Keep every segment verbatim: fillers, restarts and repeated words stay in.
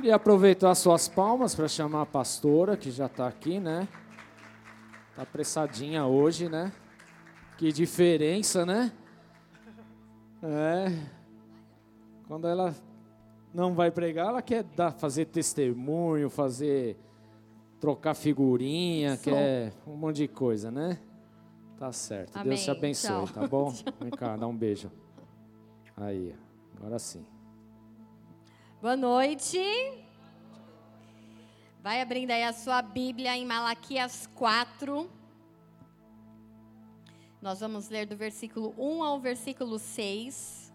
Queria aproveitar suas palmas para chamar a pastora, que já está aqui, né? Está apressadinha hoje, né? Que diferença, né? É. Quando ela não vai pregar, ela quer dar, fazer testemunho, fazer, trocar figurinha, som, quer um monte de coisa, né? Tá certo. Amém. Deus te abençoe, tchau. Tá bom? Vem cá, dá um beijo. Aí, agora sim. Boa noite. Vai abrindo aí a sua Bíblia em Malaquias quatro. Nós vamos ler do versículo um ao versículo seis.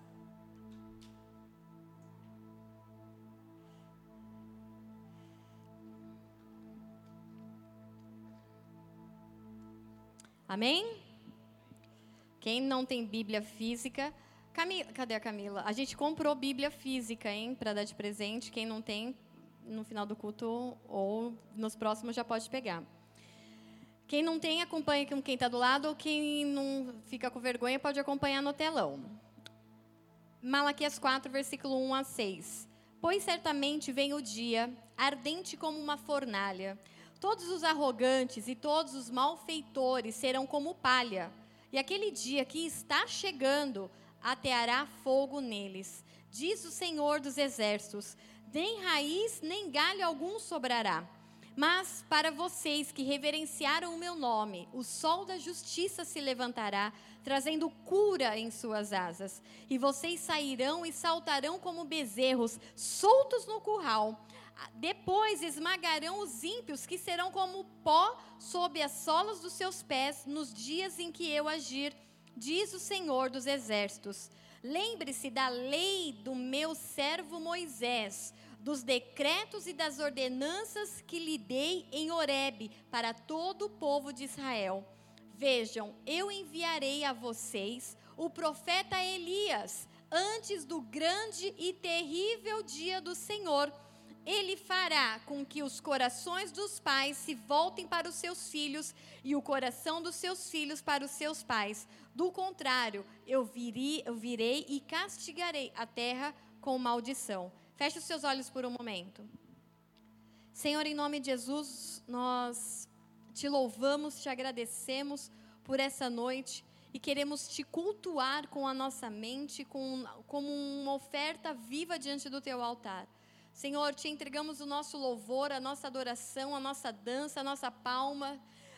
Amém? Quem não tem Bíblia física... Camila, cadê a Camila? A gente comprou Bíblia física, hein, para dar de presente. Quem não tem, no final do culto ou nos próximos já pode pegar. Quem não tem, acompanha com quem está do lado, ou quem não fica com vergonha pode acompanhar no telão. Malaquias quatro, versículo um a seis. Pois certamente vem o dia, ardente como uma fornalha. Todos os arrogantes e todos os malfeitores serão como palha. E aquele dia que está chegando... ateará fogo neles, diz o Senhor dos Exércitos, nem raiz nem galho algum sobrará. Mas para vocês que reverenciaram o meu nome, o sol da justiça se levantará, trazendo cura em suas asas. E vocês sairão e saltarão como bezerros, soltos no curral. Depois esmagarão os ímpios, que serão como pó sob as solas dos seus pés, nos dias em que eu agir, diz o Senhor dos Exércitos. Lembre-se da lei do meu servo Moisés, dos decretos e das ordenanças que lhe dei em Horebe para todo o povo de Israel. Vejam, eu enviarei a vocês o profeta Elias, antes do grande e terrível dia do Senhor. Ele fará com que os corações dos pais se voltem para os seus filhos e o coração dos seus filhos para os seus pais. Do contrário, eu, viri, eu virei e castigarei a terra com maldição. Feche os seus olhos por um momento. Senhor, em nome de Jesus, nós te louvamos, te agradecemos por essa noite e queremos te cultuar com a nossa mente, com, como uma oferta viva diante do teu altar. Senhor, te entregamos o nosso louvor, a nossa adoração, a nossa dança, a nossa palma.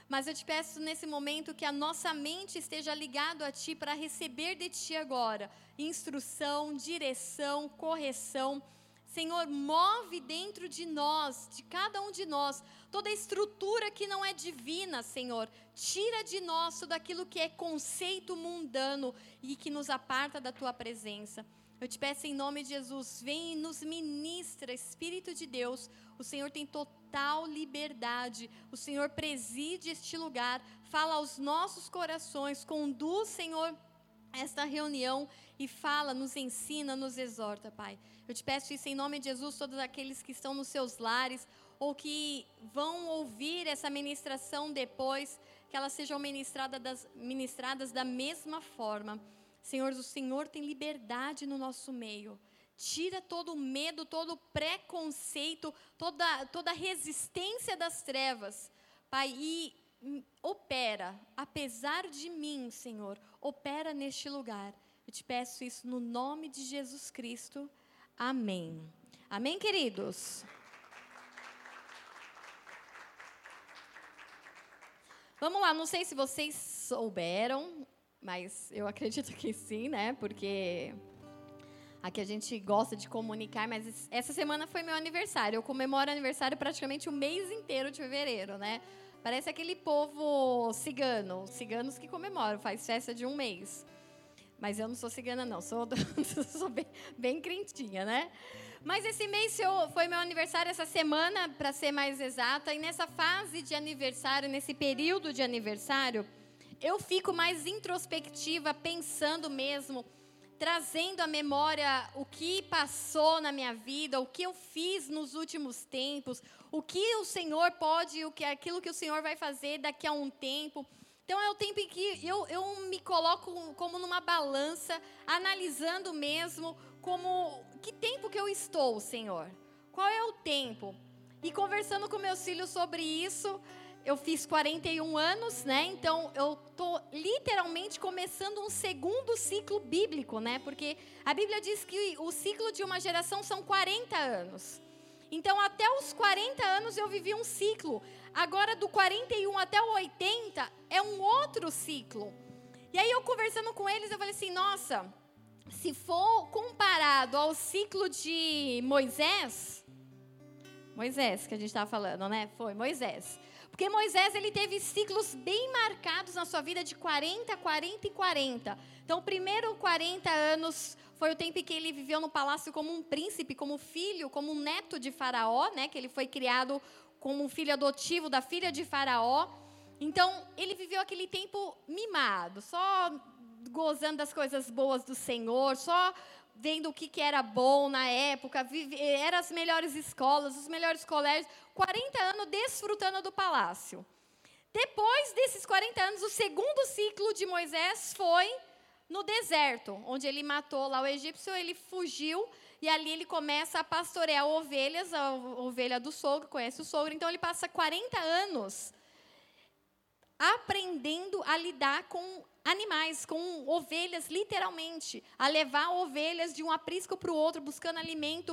Mas eu te peço nesse momento que a nossa mente esteja ligada a ti para receber de ti agora instrução, direção, correção. Senhor, move dentro de nós, de cada um de nós, toda estrutura que não é divina, Senhor. Tira de nós tudo aquilo que é conceito mundano e que nos aparta da tua presença. Eu te peço em nome de Jesus, vem e nos ministra, Espírito de Deus. O Senhor tem total liberdade, o Senhor preside este lugar, fala aos nossos corações, conduz, Senhor, esta reunião e fala, nos ensina, nos exorta, Pai. Eu te peço isso em nome de Jesus, todos aqueles que estão nos seus lares ou que vão ouvir essa ministração depois, que elas sejam ministradas, das, ministradas da mesma forma. Senhor, o Senhor tem liberdade no nosso meio. Tira todo o medo, todo o preconceito, toda, toda a resistência das trevas. Pai, e opera, apesar de mim, Senhor, opera neste lugar. Eu te peço isso no nome de Jesus Cristo. Amém. Amém, queridos? Vamos lá, não sei se vocês souberam... mas eu acredito que sim, né? Porque aqui a gente gosta de comunicar, mas essa semana foi meu aniversário. Eu comemoro aniversário praticamente o mês inteiro de fevereiro, né? Parece aquele povo cigano, ciganos que comemoram, faz festa de um mês. Mas eu não sou cigana, não, sou, sou bem, bem crentinha, né? Mas esse mês foi meu aniversário, essa semana, para ser mais exata, e nessa fase de aniversário, nesse período de aniversário, eu fico mais introspectiva, pensando mesmo, trazendo à memória o que passou na minha vida, o que eu fiz nos últimos tempos, o que o Senhor pode, o que, aquilo que o Senhor vai fazer daqui a um tempo. Então, é o tempo em que eu, eu me coloco como numa balança, analisando mesmo como que tempo que eu estou, Senhor. qual é o tempo? E conversando com meus filhos sobre isso, eu fiz quarenta e um anos, né? Então, eu estou literalmente começando um segundo ciclo bíblico, né? Porque a Bíblia diz que o ciclo de uma geração são quarenta anos. Então, até os quarenta anos eu vivi um ciclo. Agora, do quarenta e um até o oitenta, é um outro ciclo. E aí, eu conversando com eles, eu falei assim, nossa, se for comparado ao ciclo de Moisés... Moisés, que a gente estava falando, né? Foi Moisés. Porque Moisés, ele teve ciclos bem marcados na sua vida de quarenta, quarenta e quarenta. Então, o primeiro quarenta anos foi o tempo em que ele viveu no palácio como um príncipe, como filho, como um neto de Faraó, né? Que ele foi criado como um filho adotivo da filha de Faraó. Então, ele viveu aquele tempo mimado, só gozando das coisas boas do Senhor, só... vendo o que, que era bom na época, vive, eram as melhores escolas, os melhores colégios, quarenta anos desfrutando do palácio. Depois desses quarenta anos, o segundo ciclo de Moisés foi no deserto, onde ele matou lá o egípcio, ele fugiu, e ali ele começa a pastorear ovelhas, a ovelha do sogro, conhece o sogro, então ele passa quarenta anos aprendendo a lidar com animais, com ovelhas, literalmente, a levar ovelhas de um aprisco para o outro, buscando alimento.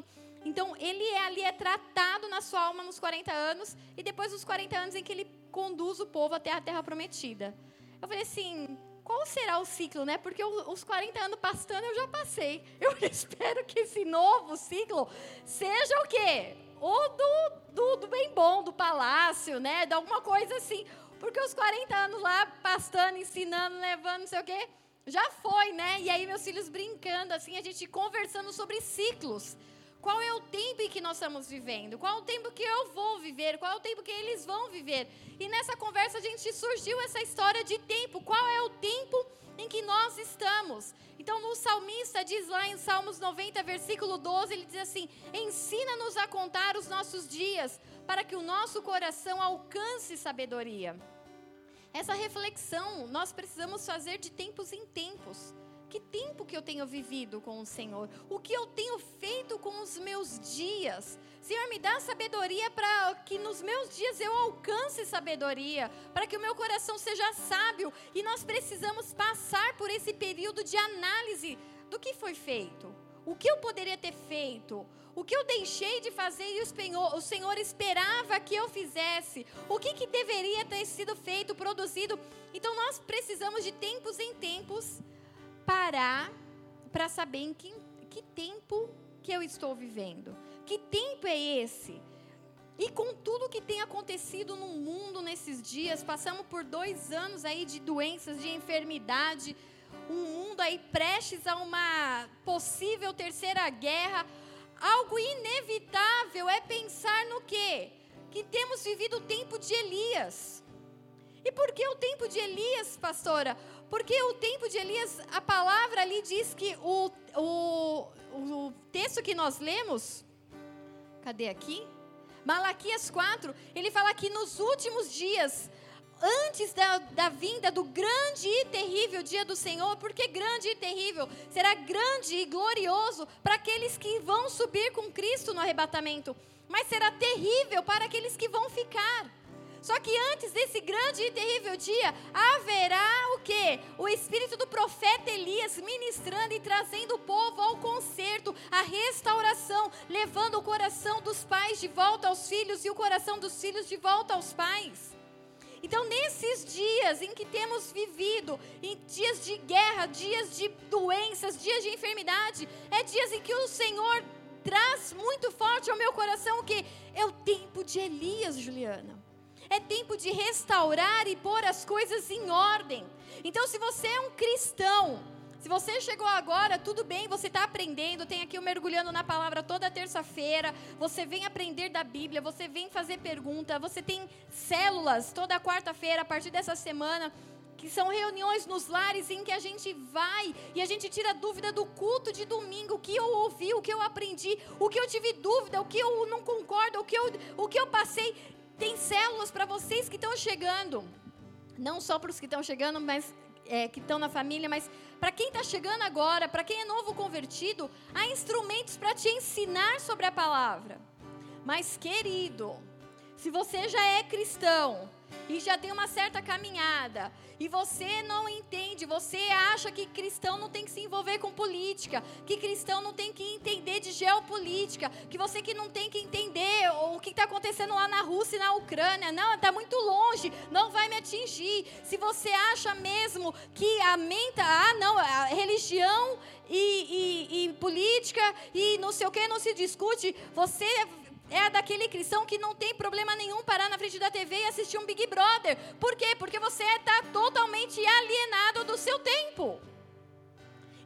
Então, ele é, ali é tratado na sua alma nos quarenta anos, e depois dos quarenta anos em que ele conduz o povo até a Terra Prometida. Eu falei assim, qual será o ciclo, né? Porque os quarenta anos passando eu já passei. Eu espero que esse novo ciclo seja o quê? Ou do, do, do bem bom, do palácio, né? De alguma coisa assim... Porque os quarenta anos lá, pastando, ensinando, levando, não sei o quê, já foi, né? E aí, meus filhos brincando, assim, a gente conversando sobre ciclos. Qual é o tempo em que nós estamos vivendo? Qual é o tempo que eu vou viver? Qual é o tempo que eles vão viver? E nessa conversa, a gente surgiu essa história de tempo. Qual é o tempo em que nós estamos? Então, o salmista diz lá em Salmos noventa, versículo doze, ele diz assim, ensina-nos a contar os nossos dias, para que o nosso coração alcance sabedoria. Essa reflexão nós precisamos fazer de tempos em tempos. Que tempo que eu tenho vivido com o Senhor? O que eu tenho feito com os meus dias? Senhor, me dá sabedoria para que nos meus dias eu alcance sabedoria, para que o meu coração seja sábio. E nós precisamos passar por esse período de análise do que foi feito. O que eu poderia ter feito? O que eu deixei de fazer e o Senhor esperava que eu fizesse? O que, que deveria ter sido feito, produzido? Então, nós precisamos de tempos em tempos parar para saber em que, que tempo que eu estou vivendo. Que tempo é esse? E com tudo que tem acontecido no mundo nesses dias, passamos por dois anos aí de doenças, de enfermidade, um mundo aí prestes a uma possível terceira guerra. Algo inevitável é pensar no quê? Que temos vivido o tempo de Elias. E por que o tempo de Elias, pastora? Porque o tempo de Elias, a palavra ali diz que o, o, o texto que nós lemos, cadê aqui? Malaquias quatro, ele fala que nos últimos dias, antes da, da vinda do grande e terrível dia do Senhor, porque grande e terrível, será grande e glorioso para aqueles que vão subir com Cristo no arrebatamento, mas será terrível para aqueles que vão ficar. Só que antes desse grande e terrível dia, haverá o quê? O espírito do profeta Elias ministrando e trazendo o povo ao conserto, à restauração, levando o coração dos pais de volta aos filhos e o coração dos filhos de volta aos pais. Então, nesses dias em que temos vivido, em dias de guerra, dias de doenças, dias de enfermidade, é dias em que o Senhor traz muito forte ao meu coração o quê? É o tempo de Elias, Juliana. É tempo de restaurar e pôr as coisas em ordem. Então, se você é um cristão, se você chegou agora, tudo bem, você está aprendendo, tem aqui o Mergulhando na Palavra toda terça-feira, você vem aprender da Bíblia, você vem fazer pergunta, você tem células toda quarta-feira, a partir dessa semana, que são reuniões nos lares em que a gente vai e a gente tira dúvida do culto de domingo, o que eu ouvi, o que eu aprendi, o que eu tive dúvida, o que eu não concordo, o que eu, o que eu passei. Tem células para vocês que estão chegando, não só para os que estão chegando, mas é, que estão na família, mas para quem está chegando agora, para quem é novo convertido, há instrumentos para te ensinar sobre a palavra. Mas, querido, se você já é cristão e já tem uma certa caminhada, e você não entende, você acha que cristão não tem que se envolver com política, que cristão não tem que entender de geopolítica, que você que não tem que entender o que está acontecendo lá na Rússia e na Ucrânia, não, está muito longe, não vai me atingir. Se você acha mesmo que a menta, ah não, a religião e, e, e política e não sei o que não se discute, você é daquele cristão que não tem problema nenhum parar na frente da T V e assistir um Big Brother. Por quê? Porque você está totalmente alienado do seu tempo.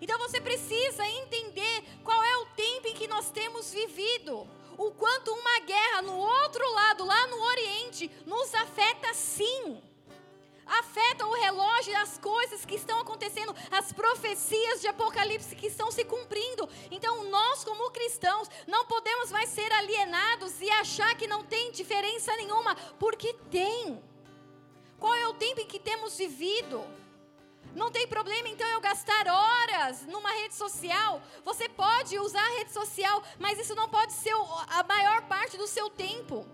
Então você precisa entender qual é o tempo em que nós temos vivido. O quanto uma guerra no outro lado, lá no Oriente, nos afeta sim. Afeta o relógio, as coisas que estão acontecendo, as profecias de Apocalipse que estão se cumprindo. Então nós como cristãos não podemos mais ser alienados e achar que não tem diferença nenhuma, porque tem. Qual é o tempo em que temos vivido? Não tem problema então eu gastar horas numa rede social. Você pode usar a rede social, mas isso não pode ser a maior parte do seu tempo.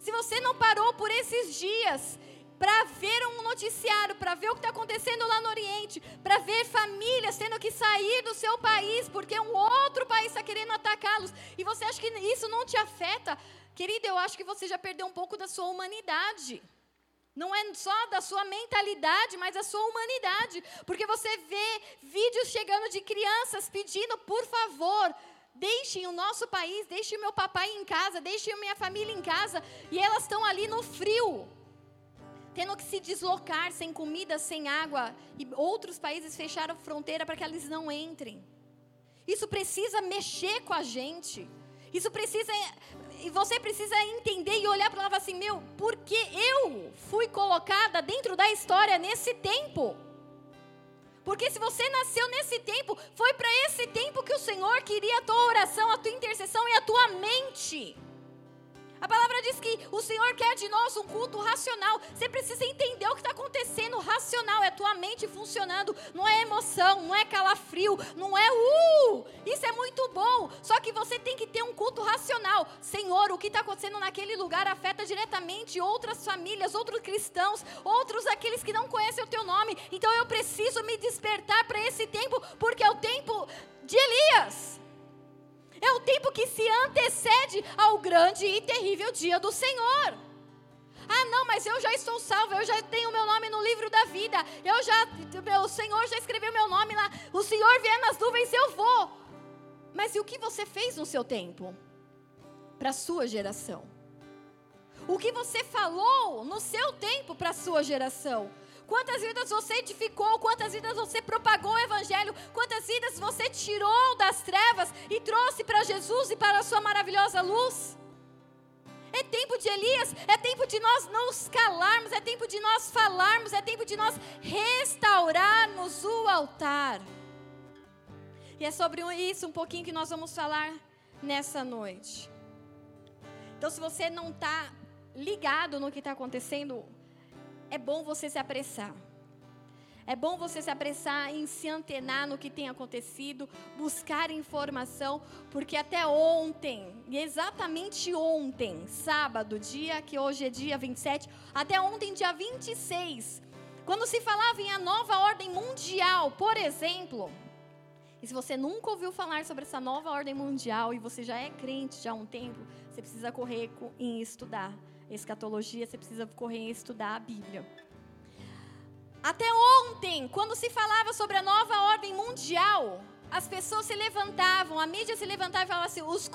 Se você não parou por esses dias para ver um noticiário, para ver o que está acontecendo lá no Oriente, para ver famílias tendo que sair do seu país, porque um outro país está querendo atacá-los, e você acha que isso não te afeta? Querido, eu acho que você já perdeu um pouco da sua humanidade. Não é só da sua mentalidade, mas da sua humanidade, porque você vê vídeos chegando de crianças pedindo, por favor, deixem o nosso país, deixem o meu papai em casa, deixem a minha família em casa, e elas estão ali no frio, tendo que se deslocar sem comida, sem água, e outros países fecharam a fronteira para que eles não entrem. Isso precisa mexer com a gente. Isso precisa, e você precisa entender e olhar para lá e falar assim, meu, porque eu fui colocada dentro da história nesse tempo? Porque se você nasceu nesse tempo, foi para esse tempo que o Senhor queria a tua oração, a tua intercessão e a tua mente. A palavra diz que o Senhor quer de nós um culto racional. Você precisa entender o que está acontecendo. Racional é a tua mente funcionando. Não é emoção, não é calafrio, não é uh, isso é muito bom. Só que você tem que ter um culto racional. Senhor, o que está acontecendo naquele lugar afeta diretamente outras famílias, outros cristãos, outros aqueles que não conhecem o teu nome. Então eu preciso me despertar para esse tempo, porque é o tempo de Elias. É o tempo que se antecede ao grande e terrível dia do Senhor. Ah não, mas eu já estou salvo, eu já tenho meu nome no livro da vida, eu já, o Senhor já escreveu meu nome lá, o Senhor vier nas nuvens, eu vou. Mas e o que você fez no seu tempo? Para a sua geração. O que você falou no seu tempo para a sua geração? Quantas vidas você edificou, quantas vidas você propagou o evangelho, quantas vidas você tirou das trevas e trouxe para Jesus e para a sua maravilhosa luz? É tempo de Elias, é tempo de nós não nos calarmos, é tempo de nós falarmos, é tempo de nós restaurarmos o altar. E é sobre isso um pouquinho que nós vamos falar nessa noite. Então se você não está ligado no que está acontecendo, é bom você se apressar. É bom você se apressar em se antenar no que tem acontecido, buscar informação, porque até ontem, exatamente ontem, sábado, dia que hoje é dia vinte e sete, até ontem, dia vinte e seis, quando se falava em a nova ordem mundial, por exemplo, e se você nunca ouviu falar sobre essa nova ordem mundial e você já é crente já há um tempo, você precisa correr em estudar escatologia, você precisa correr e estudar a Bíblia. Até ontem, quando se falava sobre a nova ordem mundial, as pessoas se levantavam, a mídia se levantava e falava assim, os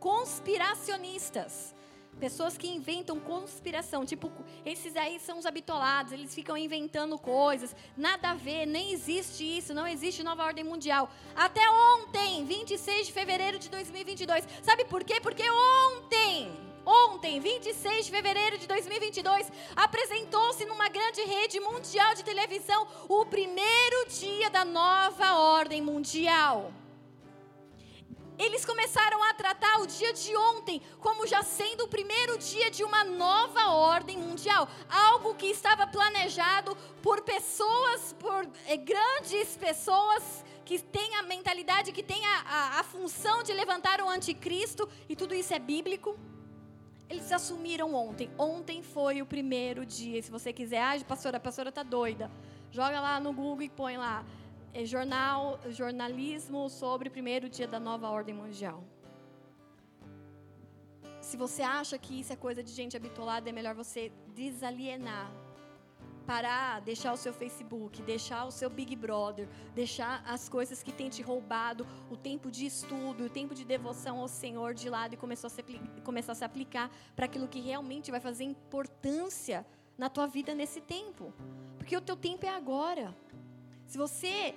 conspiracionistas, pessoas que inventam conspiração, tipo, esses aí são os habitolados, eles ficam inventando coisas, nada a ver, nem existe isso, não existe nova ordem mundial. Até ontem, vinte e seis de fevereiro de dois mil e vinte e dois, sabe por quê? Porque ontem... Ontem, vinte e seis de fevereiro de dois mil e vinte e dois, apresentou-se numa grande rede mundial de televisão o primeiro dia da nova ordem mundial. Eles começaram a tratar o dia de ontem como já sendo o primeiro dia de uma nova ordem mundial. Algo que estava planejado por pessoas, por grandes pessoas que tem a mentalidade, que tem a, a, a função de levantar o anticristo, e tudo isso é bíblico. Eles assumiram ontem. Ontem foi o primeiro dia. Se você quiser, ah, pastora, a pastora tá doida. Joga lá no Google e põe lá, é, jornal, jornalismo sobre o primeiro dia da nova ordem mundial. Se você acha que isso é coisa de gente habitolada, é melhor você desalienar. Parar, deixar o seu Facebook, deixar o seu Big Brother, deixar as coisas que tem te roubado, o tempo de estudo, o tempo de devoção ao Senhor de lado, e começar a se aplicar, começar a se aplicar para aquilo que realmente vai fazer importância na tua vida nesse tempo. Porque o teu tempo é agora. Se você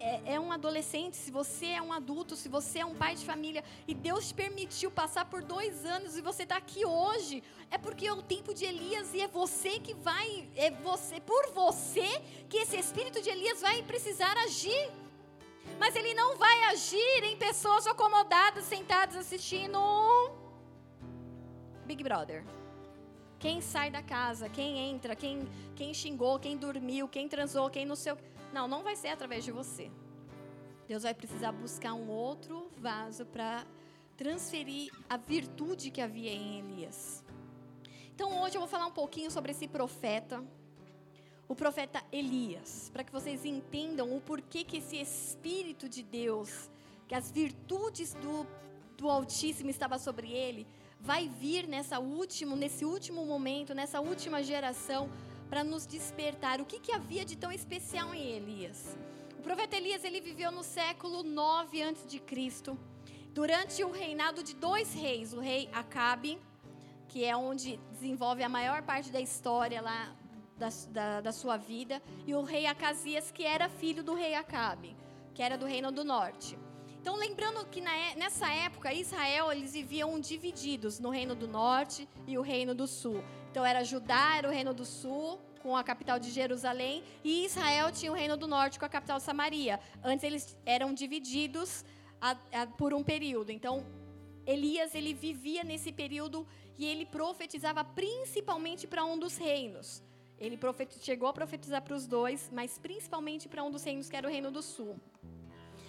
é, é um adolescente, se você é um adulto, se você é um pai de família, e Deus te permitiu passar por dois anos e você está aqui hoje, é porque é o tempo de Elias, e é você que vai, é você, por você que esse espírito de Elias vai precisar agir. Mas ele não vai agir em pessoas acomodadas, sentadas assistindo Big Brother. Quem sai da casa, quem entra, quem, quem xingou, quem dormiu, quem transou, quem não sei o que. Não, não vai ser através de você. Deus vai precisar buscar um outro vaso para transferir a virtude que havia em Elias. Então hoje eu vou falar um pouquinho sobre esse profeta, o profeta Elias, para que vocês entendam o porquê que esse Espírito de Deus, que as virtudes do, do Altíssimo estava sobre ele, vai vir nessa último, nesse último momento, nessa última geração, para nos despertar o que, que havia de tão especial em Elias. O profeta Elias, ele viveu no século nove antes de Cristo, durante o reinado de dois reis, o rei Acabe, que é onde desenvolve a maior parte da história lá da, da, da sua vida, e o rei Acasias, que era filho do rei Acabe, que era do reino do norte. Então, lembrando que na, nessa época, Israel, eles viviam divididos no reino do norte e o reino do sul. Então, era Judá, era o reino do sul, com a capital de Jerusalém, e Israel tinha o reino do norte com a capital Samaria. Antes, eles eram divididos a, a, por um período. Então, Elias, ele vivia nesse período e ele profetizava principalmente para um dos reinos. Ele profet, chegou a profetizar para os dois, mas principalmente para um dos reinos, que era o reino do sul.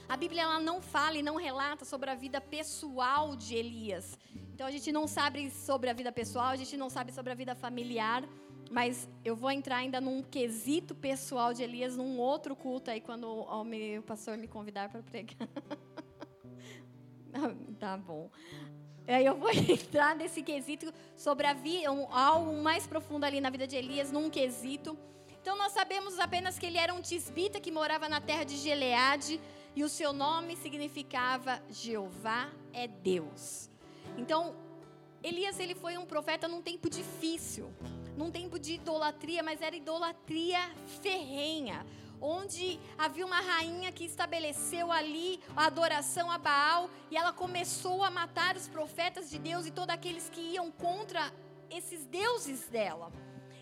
A Bíblia, ela não fala e não relata sobre a vida pessoal de Elias. Então, a gente não sabe sobre a vida pessoal, a gente não sabe sobre a vida familiar, mas eu vou entrar ainda num quesito pessoal de Elias num outro culto aí, quando o meu pastor me convidar para pregar. Tá bom. Aí eu vou entrar nesse quesito sobre a vida, um, algo mais profundo ali na vida de Elias, num quesito. Então, nós sabemos apenas que ele era um tisbita que morava na terra de Gileade, e o seu nome significava Jeová é Deus. Então, Elias, ele foi um profeta num tempo difícil, num tempo de idolatria, mas era idolatria ferrenha, onde havia uma rainha que estabeleceu ali a adoração a Baal, e ela começou a matar os profetas de Deus e todos aqueles que iam contra esses deuses dela.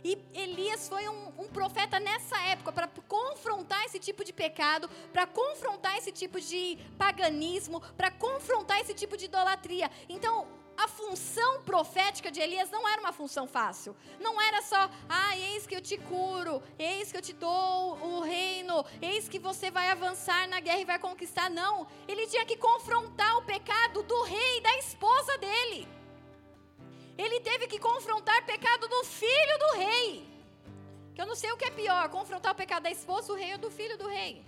E Elias foi um, um profeta nessa época para confrontar esse tipo de pecado, para confrontar esse tipo de paganismo, para confrontar esse tipo de idolatria. Então, a função profética de Elias não era uma função fácil. Não era só, ah, eis que eu te curo, eis que eu te dou o reino, eis que você vai avançar na guerra e vai conquistar. Não, ele tinha que confrontar o pecado do rei e da esposa dele. Ele teve que confrontar o pecado do filho do rei. Que eu não sei o que é pior, confrontar o pecado da esposa do rei ou do filho do rei.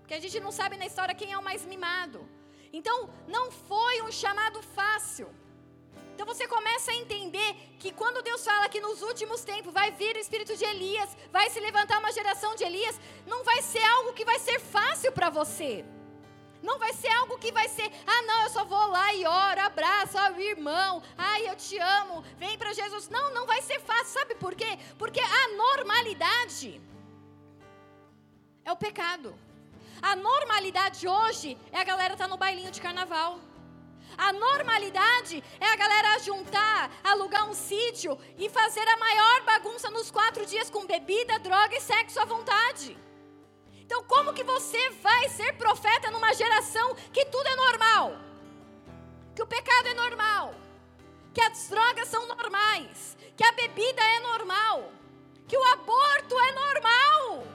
Porque a gente não sabe na história quem é o mais mimado. Então, não foi um chamado fácil. Então você começa a entender que quando Deus fala que nos últimos tempos vai vir o espírito de Elias, vai se levantar uma geração de Elias, não vai ser algo que vai ser fácil para você. Não vai ser algo que vai ser, ah não, eu só vou lá e oro, abraço, ah, o irmão, ai eu te amo, vem para Jesus. Não, não vai ser fácil, sabe por quê? Porque a normalidade é o pecado. A normalidade hoje é a galera estar no bailinho de carnaval. A normalidade é a galera juntar, alugar um sítio e fazer a maior bagunça nos quatro dias com bebida, droga e sexo à vontade. Então, como que você vai ser profeta numa geração que tudo é normal? Que o pecado é normal, que as drogas são normais, que a bebida é normal, que o aborto é normal.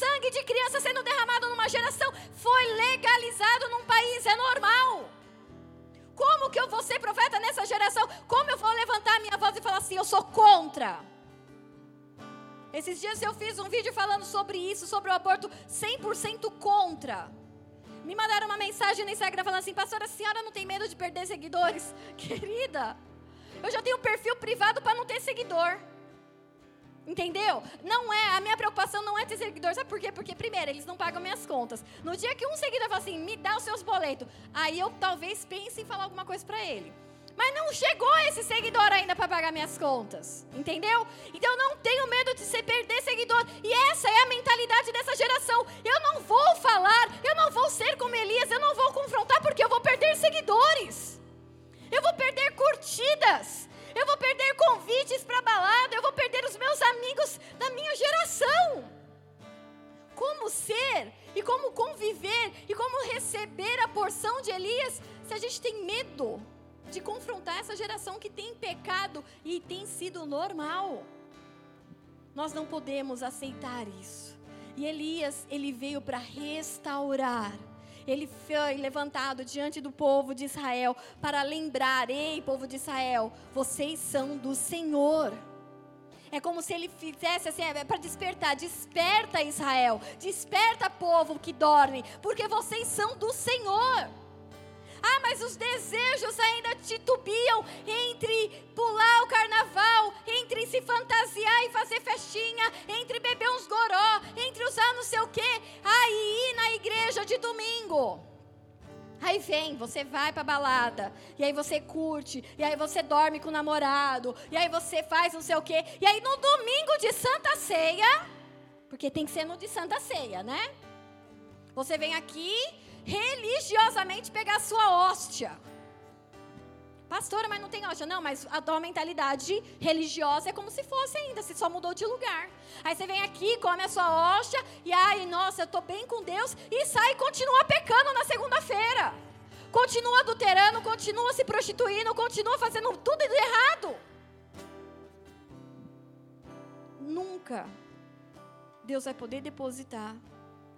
Sangue de criança sendo derramado numa geração foi legalizado num país, é normal. Como que eu vou ser profeta nessa geração? Como eu vou levantar a minha voz e falar assim, eu sou contra? Esses dias eu fiz um vídeo falando sobre isso, sobre o aborto, cem por cento contra. Me mandaram uma mensagem no Instagram falando assim, pastora, a senhora não tem medo de perder seguidores? Querida, eu já tenho um perfil privado para não ter seguidor. Entendeu? Não é, a minha preocupação não é ter seguidor, sabe por quê? Porque primeiro, eles não pagam minhas contas. No dia que um seguidor fala assim, me dá os seus boletos, aí eu talvez pense em falar alguma coisa pra ele. Mas não chegou esse seguidor ainda pra pagar minhas contas, entendeu? Então eu não tenho medo de se perder seguidor, e essa é a mentalidade dessa geração. Eu não vou falar, eu não vou ser como Elias, eu não vou confrontar porque eu vou perder seguidores. Eu vou perder curtidas. Eu vou perder convites para balada, eu vou perder os meus amigos da minha geração. Como ser e como conviver e como receber a porção de Elias se a gente tem medo de confrontar essa geração que tem pecado e tem sido normal? Nós não podemos aceitar isso. E Elias, ele veio para restaurar. Ele foi levantado diante do povo de Israel para lembrar, ei, povo de Israel, vocês são do Senhor. É como se ele fizesse assim, é para despertar, desperta Israel, desperta povo que dorme, porque vocês são do Senhor. Ah, mas os desejos ainda titubiam entre pular o carnaval, entre se fantasiar e fazer festinha, entre beber uns goró, entre usar não sei o quê, aí ir na igreja de domingo. Aí vem, você vai pra balada, e aí você curte, e aí você dorme com o namorado, e aí você faz não sei o quê, e aí no domingo de Santa Ceia, porque tem que ser no de Santa Ceia, né? Você vem aqui religiosamente pegar a sua hóstia. Pastora, mas não tem hóstia. Não, mas a tua mentalidade religiosa é como se fosse ainda, se só mudou de lugar. Aí você vem aqui, come a sua hóstia e ai, nossa, eu tô bem com Deus, e sai e continua pecando na segunda-feira. Continua adulterando, continua se prostituindo, continua fazendo tudo errado. Nunca Deus vai poder depositar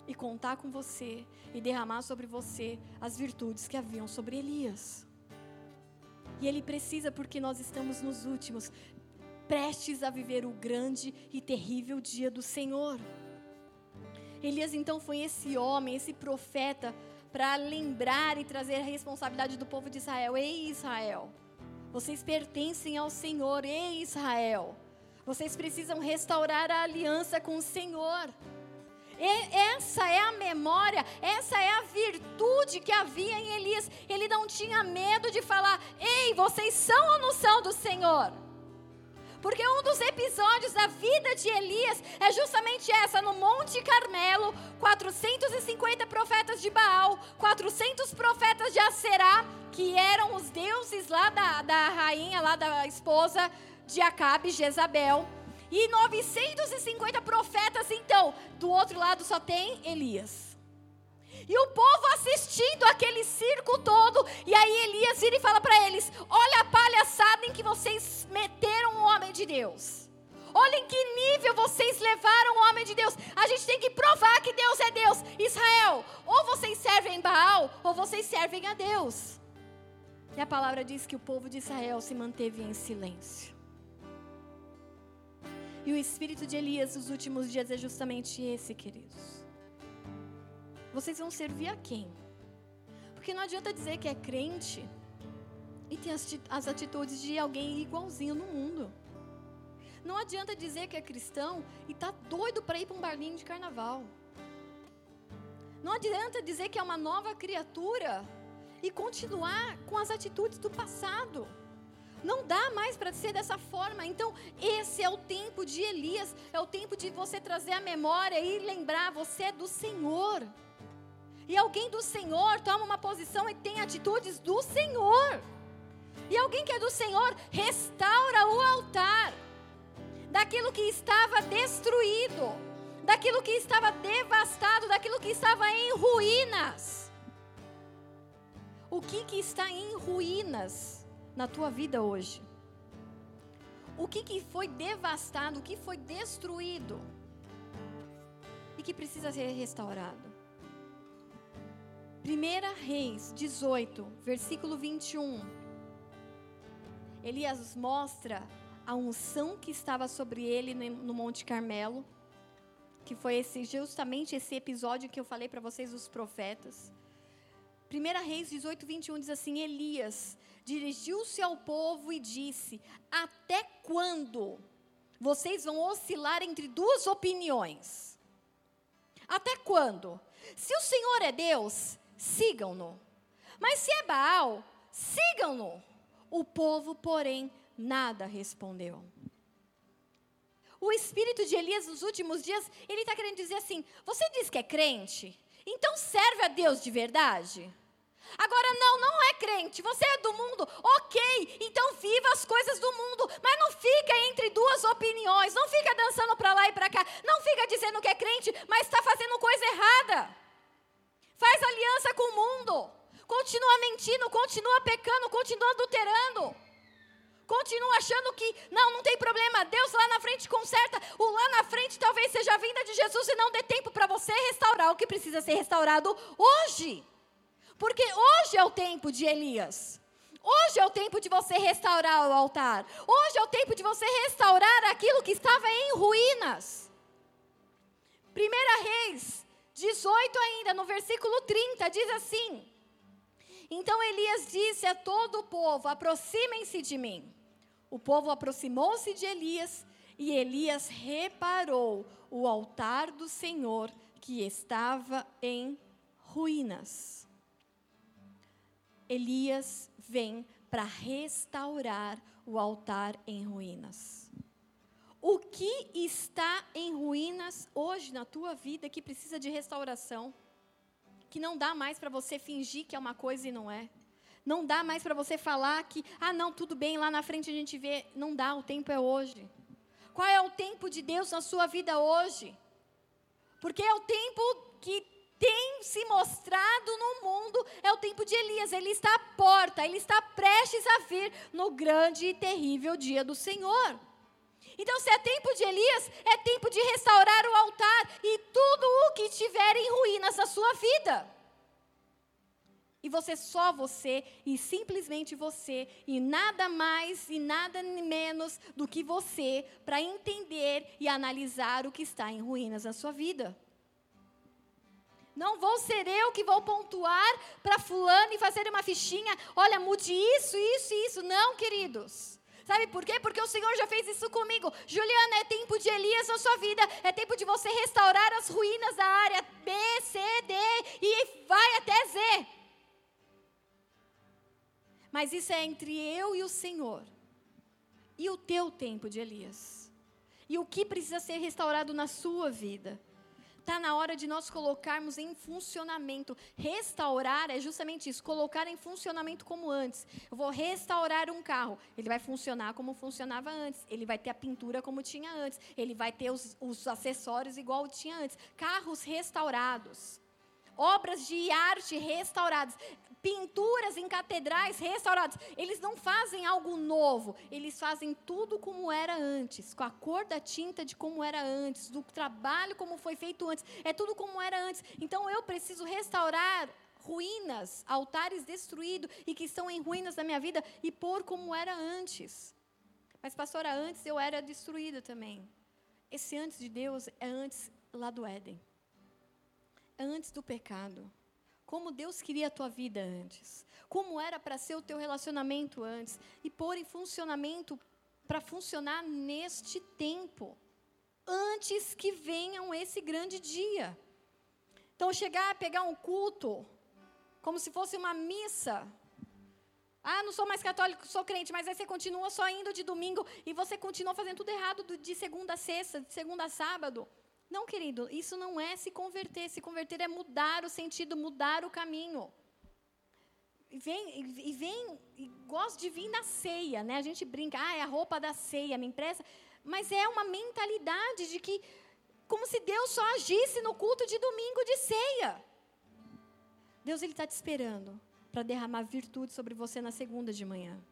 e contar com você, e derramar sobre você as virtudes que haviam sobre Elias. E ele precisa, porque nós estamos nos últimos, prestes a viver o grande e terrível dia do Senhor. Elias então foi esse homem, esse profeta, para lembrar e trazer a responsabilidade do povo de Israel. Ei Israel, vocês pertencem ao Senhor. Ei Israel, vocês precisam restaurar a aliança com o Senhor. E essa é a memória, essa é a virtude que havia em Elias. Ele não tinha medo de falar, ei, vocês são ou não são do Senhor? Porque um dos episódios da vida de Elias é justamente essa, no Monte Carmelo, quatrocentos e cinquenta profetas de Baal, quatrocentos profetas de Acerá, que eram os deuses lá da, da rainha, lá da esposa de Acabe, Jezabel. E novecentos e cinquenta profetas, então, do outro lado só tem Elias. E o povo assistindo aquele circo todo, e aí Elias vira e fala para eles, olha a palhaçada em que vocês meteram o homem de Deus. Olha em que nível vocês levaram o homem de Deus. A gente tem que provar que Deus é Deus. Israel, ou vocês servem Baal, ou vocês servem a Deus. E a palavra diz que o povo de Israel se manteve em silêncio. E o espírito de Elias nos últimos dias é justamente esse, queridos. Vocês vão servir a quem? Porque não adianta dizer que é crente e tem as atitudes de alguém igualzinho no mundo. Não adianta dizer que é cristão e tá doido para ir para um barzinho de carnaval. Não adianta dizer que é uma nova criatura e continuar com as atitudes do passado. Não dá mais para ser dessa forma. Então esse é o tempo de Elias, é o tempo de você trazer a memória e lembrar, você é do Senhor. E alguém do Senhor toma uma posição e tem atitudes do Senhor. E alguém que é do Senhor restaura o altar daquilo que estava destruído, daquilo que estava devastado, daquilo que estava em ruínas. O que que está em ruínas na tua vida hoje? O que que foi devastado? O que foi destruído? E que precisa ser restaurado. primeira Reis dezoito, versículo vinte e um. Elias mostra a unção que estava sobre ele no Monte Carmelo, que foi esse, justamente esse episódio que eu falei para vocês, os profetas. primeira Reis dezoito, vinte e um diz assim: Elias dirigiu-se ao povo e disse: até quando vocês vão oscilar entre duas opiniões? Até quando? Se o Senhor é Deus, sigam-no. Mas se é Baal, sigam-no. O povo, porém, nada respondeu. O espírito de Elias nos últimos dias, ele está querendo dizer assim: você diz que é crente, então serve a Deus de verdade? Agora não, não é crente, você é do mundo, ok, então viva as coisas do mundo, mas não fica entre duas opiniões, não fica dançando para lá e para cá, não fica dizendo que é crente, mas está fazendo coisa errada, faz aliança com o mundo, continua mentindo, continua pecando, continua adulterando, continua achando que não, não tem problema, Deus lá na frente conserta, o lá na frente talvez seja a vinda de Jesus e não dê tempo para você restaurar o que precisa ser restaurado hoje. Porque hoje é o tempo de Elias, hoje é o tempo de você restaurar o altar, hoje é o tempo de você restaurar aquilo que estava em ruínas. primeira Reis dezoito ainda, no versículo trinta, diz assim: então Elias disse a todo o povo: aproximem-se de mim. O povo aproximou-se de Elias e Elias reparou o altar do Senhor que estava em ruínas. Elias vem para restaurar o altar em ruínas. O que está em ruínas hoje na tua vida que precisa de restauração? Que não dá mais para você fingir que é uma coisa e não é. Não dá mais para você falar que, ah não, tudo bem, lá na frente a gente vê. Não dá, o tempo é hoje. Qual é o tempo de Deus na sua vida hoje? Porque é o tempo que tem se mostrado no mundo, é o tempo de Elias, ele está à porta, ele está prestes a vir no grande e terrível dia do Senhor. Então, se é tempo de Elias, é tempo de restaurar o altar e tudo o que tiver em ruínas na sua vida. E você, só você, e simplesmente você, e nada mais e nada menos do que você, para entender e analisar o que está em ruínas na sua vida. Não vou ser eu que vou pontuar para fulano e fazer uma fichinha, olha, mude isso, isso e isso. Não, queridos. Sabe por quê? Porque o Senhor já fez isso comigo. Juliana, é tempo de Elias na sua vida, é tempo de você restaurar as ruínas da área B, C, D e vai até Z. Mas isso é entre eu e o Senhor. E o teu tempo de Elias? E o que precisa ser restaurado na sua vida? Está na hora de nós colocarmos em funcionamento. Restaurar é justamente isso, colocar em funcionamento como antes. Eu vou restaurar um carro, ele vai funcionar como funcionava antes, ele vai ter a pintura como tinha antes, ele vai ter os, os acessórios igual tinha antes. Carros restaurados, obras de arte restauradas, pinturas em catedrais restauradas. Eles não fazem algo novo, eles fazem tudo como era antes, com a cor da tinta de como era antes, do trabalho como foi feito antes, é tudo como era antes. Então eu preciso restaurar ruínas, altares destruídos e que estão em ruínas da minha vida e pôr como era antes. Mas pastora, antes eu era destruída também. Esse antes de Deus é antes lá do Éden. Antes do pecado, como Deus queria a tua vida antes, como era para ser o teu relacionamento antes, e pôr em funcionamento para funcionar neste tempo, antes que venham esse grande dia. Então chegar a pegar um culto, como se fosse uma missa, ah, não sou mais católico, sou crente, mas aí você continua só indo de domingo, e você continua fazendo tudo errado de segunda a sexta, de segunda a sábado. Não, querido, isso não é se converter. Se converter é mudar o sentido, mudar o caminho. E vem, e vem, e gosto de vir na ceia, né? A gente brinca, ah, é a roupa da ceia, me empresta. Mas é uma mentalidade de que, como se Deus só agisse no culto de domingo de ceia. Deus, Ele está te esperando para derramar virtude sobre você na segunda de manhã,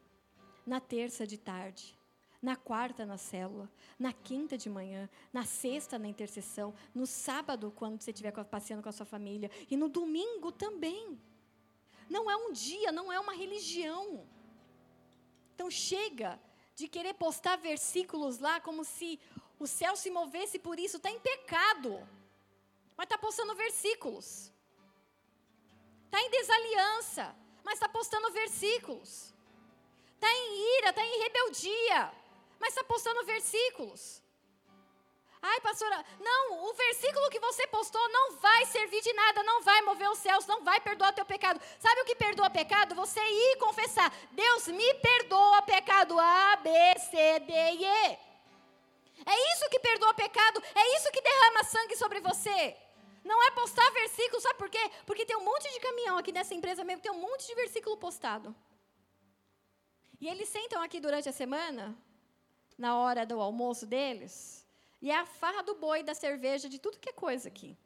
na terça de tarde, na quarta na célula, na quinta de manhã, na sexta na intercessão, no sábado quando você estiver passeando com a sua família e no domingo também. Não é um dia, não é uma religião. Então chega de querer postar versículos lá como se o céu se movesse por isso. Está em pecado, mas está postando versículos. Está em desaliança, mas está postando versículos. Está em ira, está em rebeldia, mas está postando versículos. Ai, pastora, não, o versículo que você postou não vai servir de nada, não vai mover os céus, não vai perdoar o teu pecado. Sabe o que perdoa pecado? Você ir confessar, Deus me perdoa pecado, A, B, C, D e E. É isso que perdoa pecado, é isso que derrama sangue sobre você. Não é postar versículo, sabe por quê? Porque tem um monte de caminhão aqui nessa empresa mesmo, tem um monte de versículo postado. E eles sentam aqui durante a semana, na hora do almoço deles, e é a farra do boi, da cerveja, de tudo que é coisa aqui.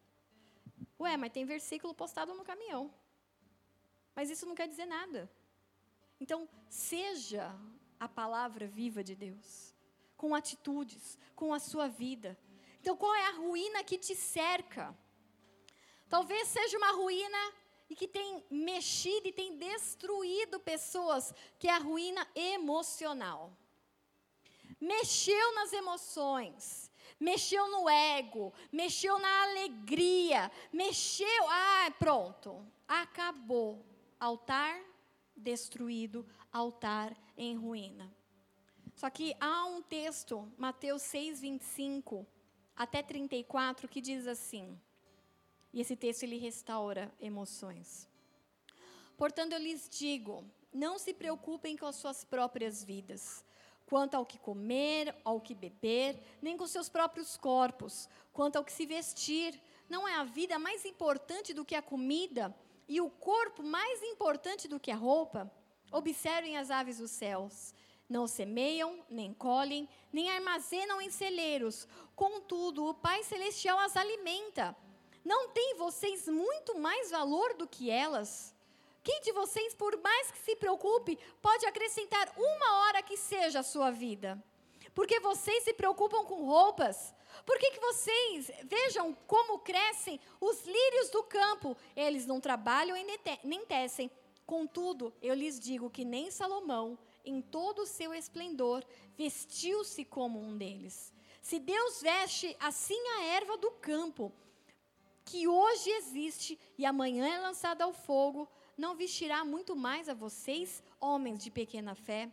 Ué, mas tem versículo postado no caminhão. Mas isso não quer dizer nada. Então, seja a palavra viva de Deus, com atitudes, com a sua vida. Então, qual é a ruína que te cerca? Talvez seja uma ruína e que tem mexido e tem destruído pessoas, que é a ruína emocional. Mexeu nas emoções, mexeu no ego, mexeu na alegria, mexeu, ah, pronto, acabou. Altar destruído, altar em ruína. Só que há um texto, Mateus seis, vinte e cinco até trinta e quatro, que diz assim, e esse texto, ele restaura emoções. Portanto, eu lhes digo, não se preocupem com as suas próprias vidas, quanto ao que comer, ao que beber, nem com seus próprios corpos, quanto ao que se vestir. Não é a vida mais importante do que a comida e o corpo mais importante do que a roupa? Observem as aves dos céus. Não semeiam, nem colhem, nem armazenam em celeiros. Contudo, o Pai Celestial as alimenta. Não têm vocês muito mais valor do que elas? Quem de vocês, por mais que se preocupe, pode acrescentar uma hora que seja a sua vida? Porque vocês se preocupam com roupas? Por que que vocês, vejam como crescem os lírios do campo? Eles não trabalham e nem tecem. Contudo, eu lhes digo que nem Salomão, em todo o seu esplendor, vestiu-se como um deles. Se Deus veste assim a erva do campo, que hoje existe e amanhã é lançada ao fogo, não vestirá muito mais a vocês, homens de pequena fé?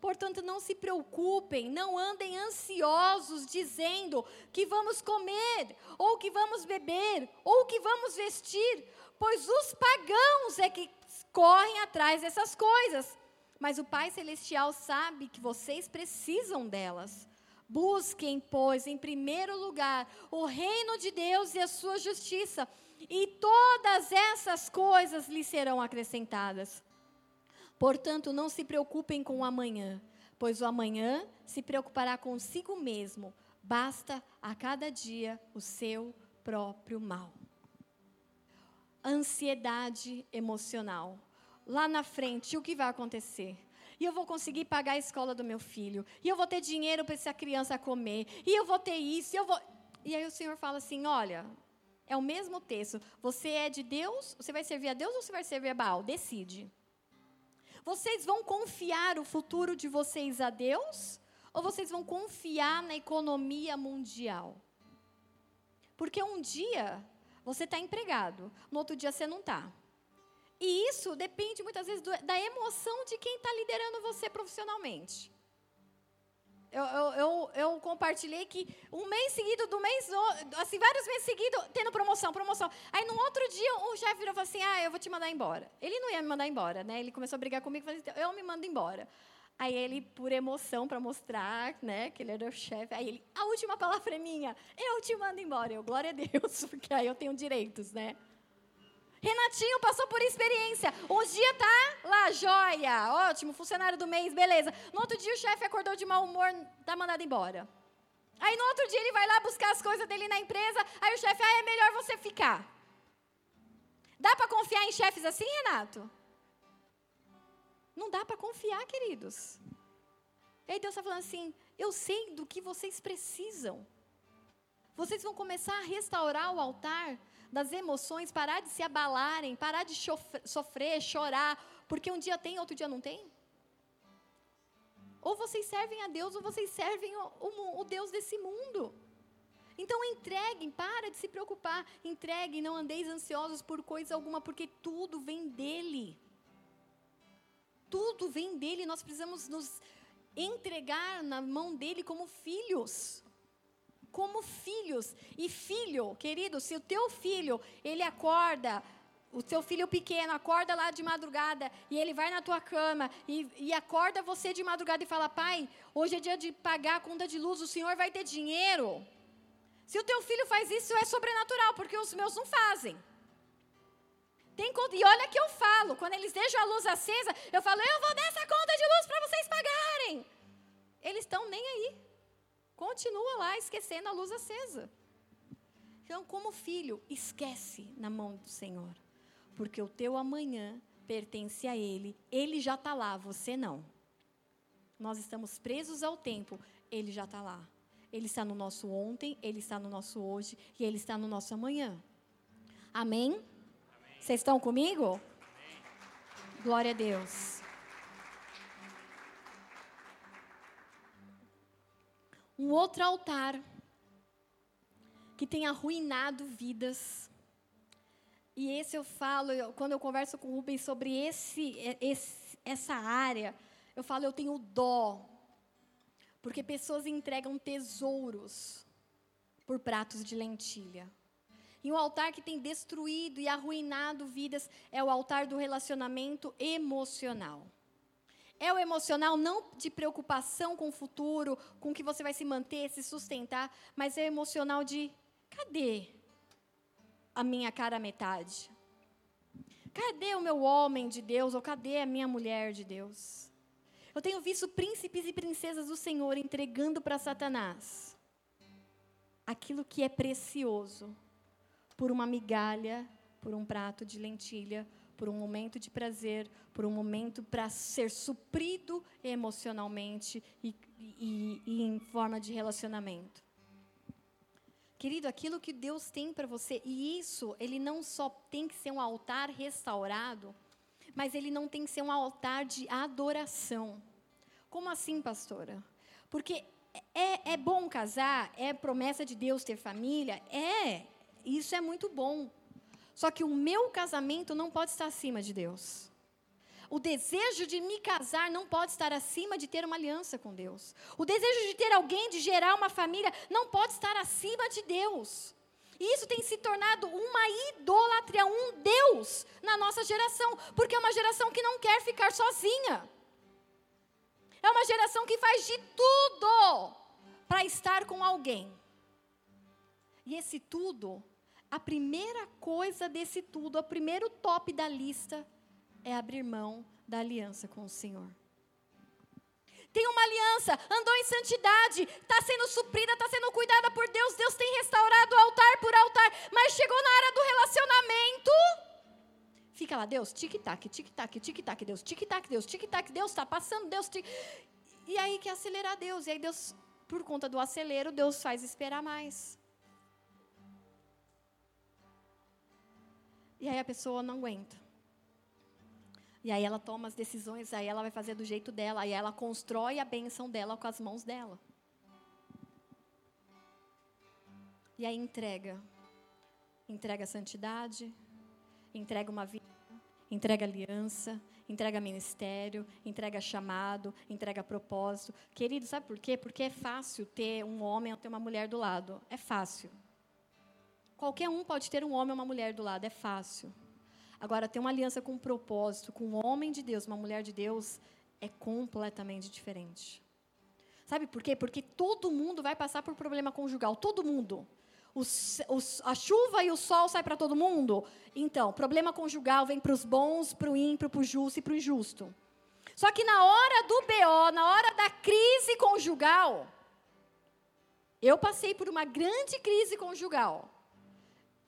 Portanto, não se preocupem, não andem ansiosos dizendo que vamos comer, ou que vamos beber, ou que vamos vestir, pois os pagãos é que correm atrás dessas coisas. Mas o Pai Celestial sabe que vocês precisam delas. Busquem, pois, em primeiro lugar, o reino de Deus e a sua justiça, e todas essas coisas lhes serão acrescentadas. Portanto, não se preocupem com o amanhã, pois o amanhã se preocupará consigo mesmo. Basta a cada dia o seu próprio mal. Ansiedade emocional. Lá na frente, o que vai acontecer? E eu vou conseguir pagar a escola do meu filho, e eu vou ter dinheiro para essa criança comer, e eu vou ter isso, e eu vou... E aí o Senhor fala assim, olha, é o mesmo texto, você é de Deus, você vai servir a Deus ou você vai servir a Baal? Decide. Vocês vão confiar o futuro de vocês a Deus, ou vocês vão confiar na economia mundial? Porque um dia você está empregado, no outro dia você não está. E isso depende muitas vezes do, da emoção de quem está liderando você profissionalmente. Eu, eu, eu, eu compartilhei que um mês seguido do mês, assim, vários meses seguidos, tendo promoção, promoção. Aí, no outro dia, o chefe virou e falou assim, ah, eu vou te mandar embora. Ele não ia me mandar embora, né? Ele começou a brigar comigo e falou assim, eu me mando embora. Aí ele, por emoção, para mostrar, né, que ele era o chefe, aí ele, a última palavra é minha, eu te mando embora. Eu, glória a Deus, porque aí eu tenho direitos, né? Renatinho passou por experiência, um dia tá lá, joia, ótimo, funcionário do mês, beleza. No outro dia o chefe acordou de mau humor, tá mandado embora. Aí no outro dia ele vai lá buscar as coisas dele na empresa, aí o chefe, ah, é melhor você ficar. Dá para confiar em chefes assim, Renato? Não dá para confiar, queridos. E aí Deus está falando assim, eu sei do que vocês precisam. Vocês vão começar a restaurar o altar das emoções, parar de se abalarem, parar de sofrer, chorar, porque um dia tem, outro dia não tem. Ou vocês servem a Deus, ou vocês servem o, o, o Deus desse mundo. Então entreguem, para de se preocupar, entreguem, não andeis ansiosos por coisa alguma, porque tudo vem dEle. Tudo vem dEle, nós precisamos nos entregar na mão dEle como filhos. Como filhos, e filho, querido, se o teu filho, ele acorda, o teu filho pequeno acorda lá de madrugada, e ele vai na tua cama, e, e acorda você de madrugada e fala, pai, hoje é dia de pagar a conta de luz, o senhor vai ter dinheiro? Se o teu filho faz isso, é sobrenatural, porque os meus não fazem. Tem conta, e olha que eu falo, quando eles deixam a luz acesa, eu falo, eu vou dar essa conta de luz para vocês pagarem. Eles estão nem aí. Continua lá esquecendo a luz acesa. Então, como filho, esquece na mão do Senhor, porque o teu amanhã pertence a Ele, Ele já está lá, você não. Nós estamos presos ao tempo, Ele já está lá. Ele está no nosso ontem, Ele está no nosso hoje e Ele está no nosso amanhã. Amém? Vocês estão comigo? Amém. Glória a Deus. Um outro altar que tem arruinado vidas. E esse eu falo, eu, quando eu converso com o Rubens sobre esse, esse, essa área, eu falo, eu tenho dó. Porque pessoas entregam tesouros por pratos de lentilha. E um altar que tem destruído e arruinado vidas é o altar do relacionamento emocional. É o emocional não de preocupação com o futuro, com que você vai se manter, se sustentar, mas é o emocional de, cadê a minha cara metade? Cadê o meu homem de Deus? Ou cadê a minha mulher de Deus? Eu tenho visto príncipes e princesas do Senhor entregando para Satanás aquilo que é precioso por uma migalha, por um prato de lentilha, por um momento de prazer, por um momento para ser suprido emocionalmente e, e, e em forma de relacionamento. Querido, aquilo que Deus tem para você, e isso, ele não só tem que ser um altar restaurado, mas ele não tem que ser um altar de adoração. Como assim, pastora? Porque é, é bom casar, é promessa de Deus ter família, é, isso é muito bom. Só que o meu casamento não pode estar acima de Deus. O desejo de me casar não pode estar acima de ter uma aliança com Deus. O desejo de ter alguém, de gerar uma família, não pode estar acima de Deus. E isso tem se tornado uma idolatria, um Deus na nossa geração. Porque é uma geração que não quer ficar sozinha. É uma geração que faz de tudo para estar com alguém. E esse tudo... A primeira coisa desse tudo, o primeiro top da lista é abrir mão da aliança com o Senhor. Tem uma aliança, andou em santidade, está sendo suprida, está sendo cuidada por Deus, Deus tem restaurado altar por altar, mas chegou na área do relacionamento, fica lá, Deus, tic-tac, tic-tac, tic-tac, Deus, tic-tac, Deus, tic-tac, Deus está passando, Deus, tic... E aí quer acelerar Deus, e aí Deus, por conta do acelero, Deus faz esperar mais. E aí a pessoa não aguenta. E aí ela toma as decisões, aí ela vai fazer do jeito dela, aí ela constrói a bênção dela com as mãos dela. E aí entrega. Entrega a santidade, entrega uma vida, entrega aliança, entrega ministério, entrega chamado, entrega propósito. Querido, sabe por quê? Porque é fácil ter um homem ou ter uma mulher do lado. É fácil. Qualquer um pode ter um homem ou uma mulher do lado, é fácil. Agora, ter uma aliança com um propósito, com um homem de Deus, uma mulher de Deus, é completamente diferente. Sabe por quê? Porque todo mundo vai passar por problema conjugal, todo mundo. Os, os, a chuva e o sol saem para todo mundo. Então, problema conjugal vem para os bons, para o ímpio, para o justo e para o injusto. Só que na hora do B O, na hora da crise conjugal, eu passei por uma grande crise conjugal.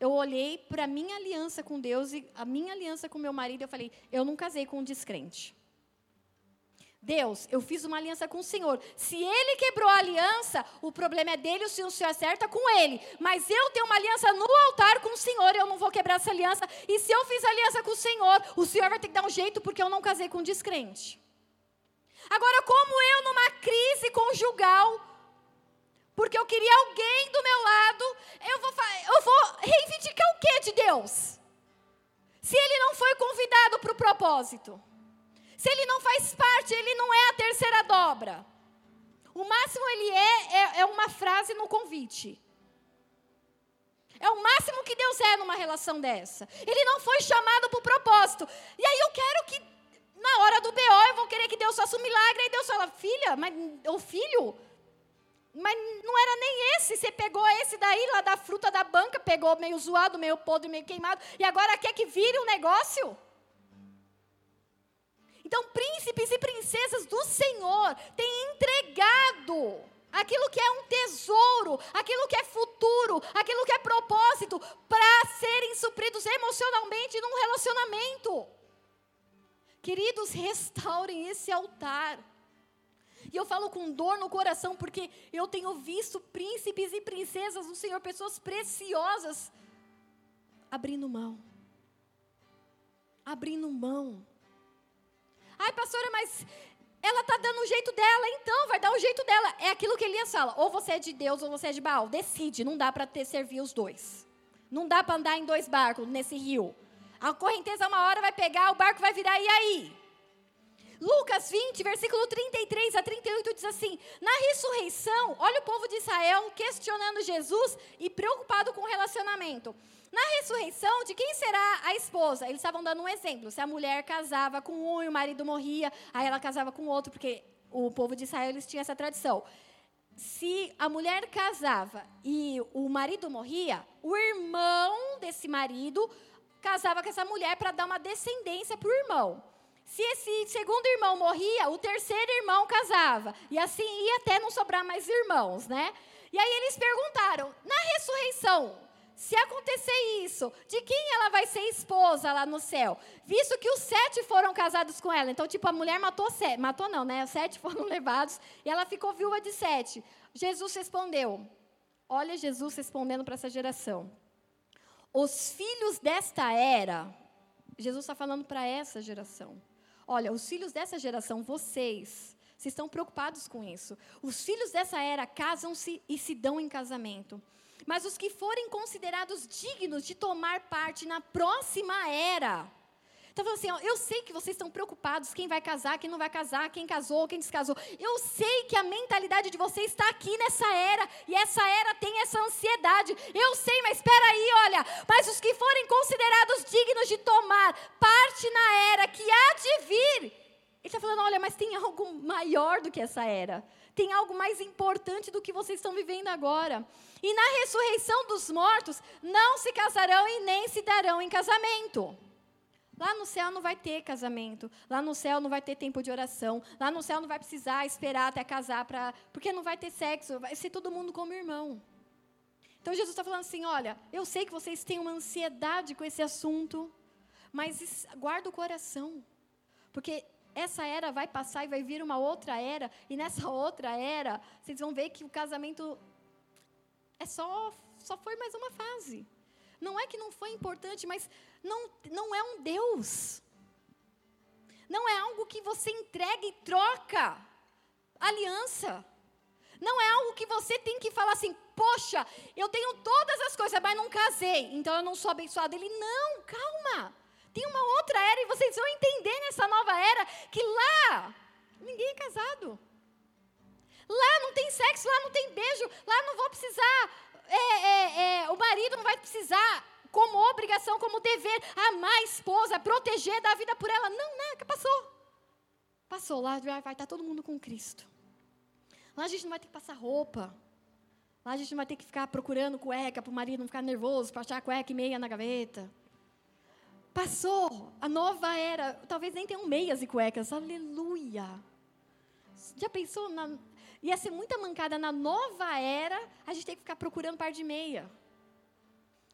Eu olhei para a minha aliança com Deus e a minha aliança com meu marido e eu falei, eu não casei com um descrente. Deus, eu fiz uma aliança com o Senhor. Se ele quebrou a aliança, o problema é dele, se o Senhor acerta com ele. Mas eu tenho uma aliança no altar com o Senhor, eu não vou quebrar essa aliança. E se eu fiz aliança com o Senhor, o Senhor vai ter que dar um jeito, porque eu não casei com um descrente. Agora, como eu numa crise conjugal, porque eu queria alguém do meu lado, eu vou, eu vou reivindicar o quê de Deus? Se ele não foi convidado para o propósito, se ele não faz parte, ele não é a terceira dobra. O máximo ele é, é, é uma frase no convite. É o máximo que Deus é numa relação dessa. Ele não foi chamado para o propósito. E aí eu quero que, na hora do B O, eu vou querer que Deus faça um milagre, e Deus fala, filha, mas, ou filho, mas não era nem esse, você pegou esse daí, lá da fruta da banca, pegou meio zoado, meio podre, meio queimado, e agora quer que vire um negócio? Então, príncipes e princesas do Senhor têm entregado aquilo que é um tesouro, aquilo que é futuro, aquilo que é propósito, para serem supridos emocionalmente num relacionamento. Queridos, restaurem esse altar. E eu falo com dor no coração, porque eu tenho visto príncipes e princesas do Senhor, pessoas preciosas, abrindo mão. Abrindo mão. Ai, pastora, mas ela está dando o jeito dela, então vai dar o jeito dela. É aquilo que Elias fala, ou você é de Deus ou você é de Baal. Decide, não dá para ter servir os dois. Não dá para andar em dois barcos nesse rio. A correnteza uma hora vai pegar, o barco vai virar, e aí? Lucas vinte, versículo trinta e três a trinta e oito diz assim, na ressurreição, olha o povo de Israel questionando Jesus e preocupado com o relacionamento. Na ressurreição, de quem será a esposa? Eles estavam dando um exemplo, se a mulher casava com um e o marido morria, aí ela casava com outro, porque o povo de Israel eles tinham essa tradição. Se a mulher casava e o marido morria, o irmão desse marido casava com essa mulher para dar uma descendência para o irmão. Se esse segundo irmão morria, o terceiro irmão casava. E assim ia até não sobrar mais irmãos, né? E aí eles perguntaram, na ressurreição, se acontecer isso, de quem ela vai ser esposa lá no céu? Visto que os sete foram casados com ela. Então, tipo, a mulher matou sete. Matou não, né? Os sete foram levados e ela ficou viúva de sete. Jesus respondeu. Olha Jesus respondendo para essa geração. Os filhos desta era... Jesus está falando para essa geração. Olha, os filhos dessa geração, vocês, vocês estão preocupados com isso. Os filhos dessa era casam-se e se dão em casamento. Mas os que forem considerados dignos de tomar parte na próxima era. Então, falando assim, ó, eu sei que vocês estão preocupados, quem vai casar, quem não vai casar, quem casou, quem descasou. Eu sei que a mentalidade de vocês está aqui nessa era, e essa era tem essa ansiedade. Eu sei, mas espera aí, olha, mas os que forem considerados dignos de tomar parte na era que há de vir... Ele está falando, olha, mas tem algo maior do que essa era. Tem algo mais importante do que vocês estão vivendo agora. E na ressurreição dos mortos, não se casarão e nem se darão em casamento. Lá no céu não vai ter casamento. Lá no céu não vai ter tempo de oração. Lá no céu não vai precisar esperar até casar, pra... porque não vai ter sexo. Vai ser todo mundo como irmão. Então Jesus está falando assim, olha, eu sei que vocês têm uma ansiedade com esse assunto, mas guarda o coração. Porque... essa era vai passar e vai vir uma outra era, e nessa outra era, vocês vão ver que o casamento é só, só foi mais uma fase. Não é que não foi importante, mas não, não é um Deus. Não é algo que você entrega e troca aliança. Não é algo que você tem que falar assim, poxa, eu tenho todas as coisas, mas não casei, então eu não sou abençoado. Ele, não, calma. Tem uma outra era e vocês vão entender nessa nova era que lá ninguém é casado. Lá não tem sexo, lá não tem beijo, lá não vou precisar, é, é, é, o marido não vai precisar como obrigação, como dever, amar a esposa, proteger, dar a vida por ela. Não, não, passou. Passou, lá vai estar todo mundo com Cristo. Lá a gente não vai ter que passar roupa. Lá a gente não vai ter que ficar procurando cueca para o marido não ficar nervoso, para achar a cueca e meia na gaveta. Passou a nova era, talvez nem tenham meias e cuecas, aleluia. Já pensou? Na... Ia ser muita mancada na nova era, a gente tem que ficar procurando um par de meia.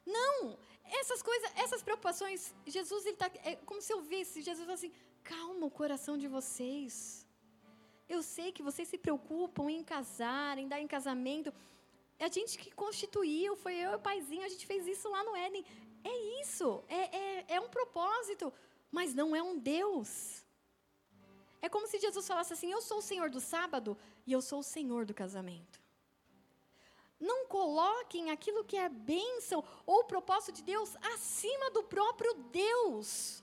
Não, essas coisas, essas preocupações, Jesus, ele tá, é como se eu visse, Jesus assim, calma o coração de vocês. Eu sei que vocês se preocupam em casar, em dar em casamento. É a gente que constituiu, foi eu e o paizinho, a gente fez isso lá no Éden. É isso, é, é, é um propósito, mas não é um Deus. É como se Jesus falasse assim, eu sou o Senhor do sábado e eu sou o Senhor do casamento. Não coloquem aquilo que é bênção ou o propósito de Deus acima do próprio Deus.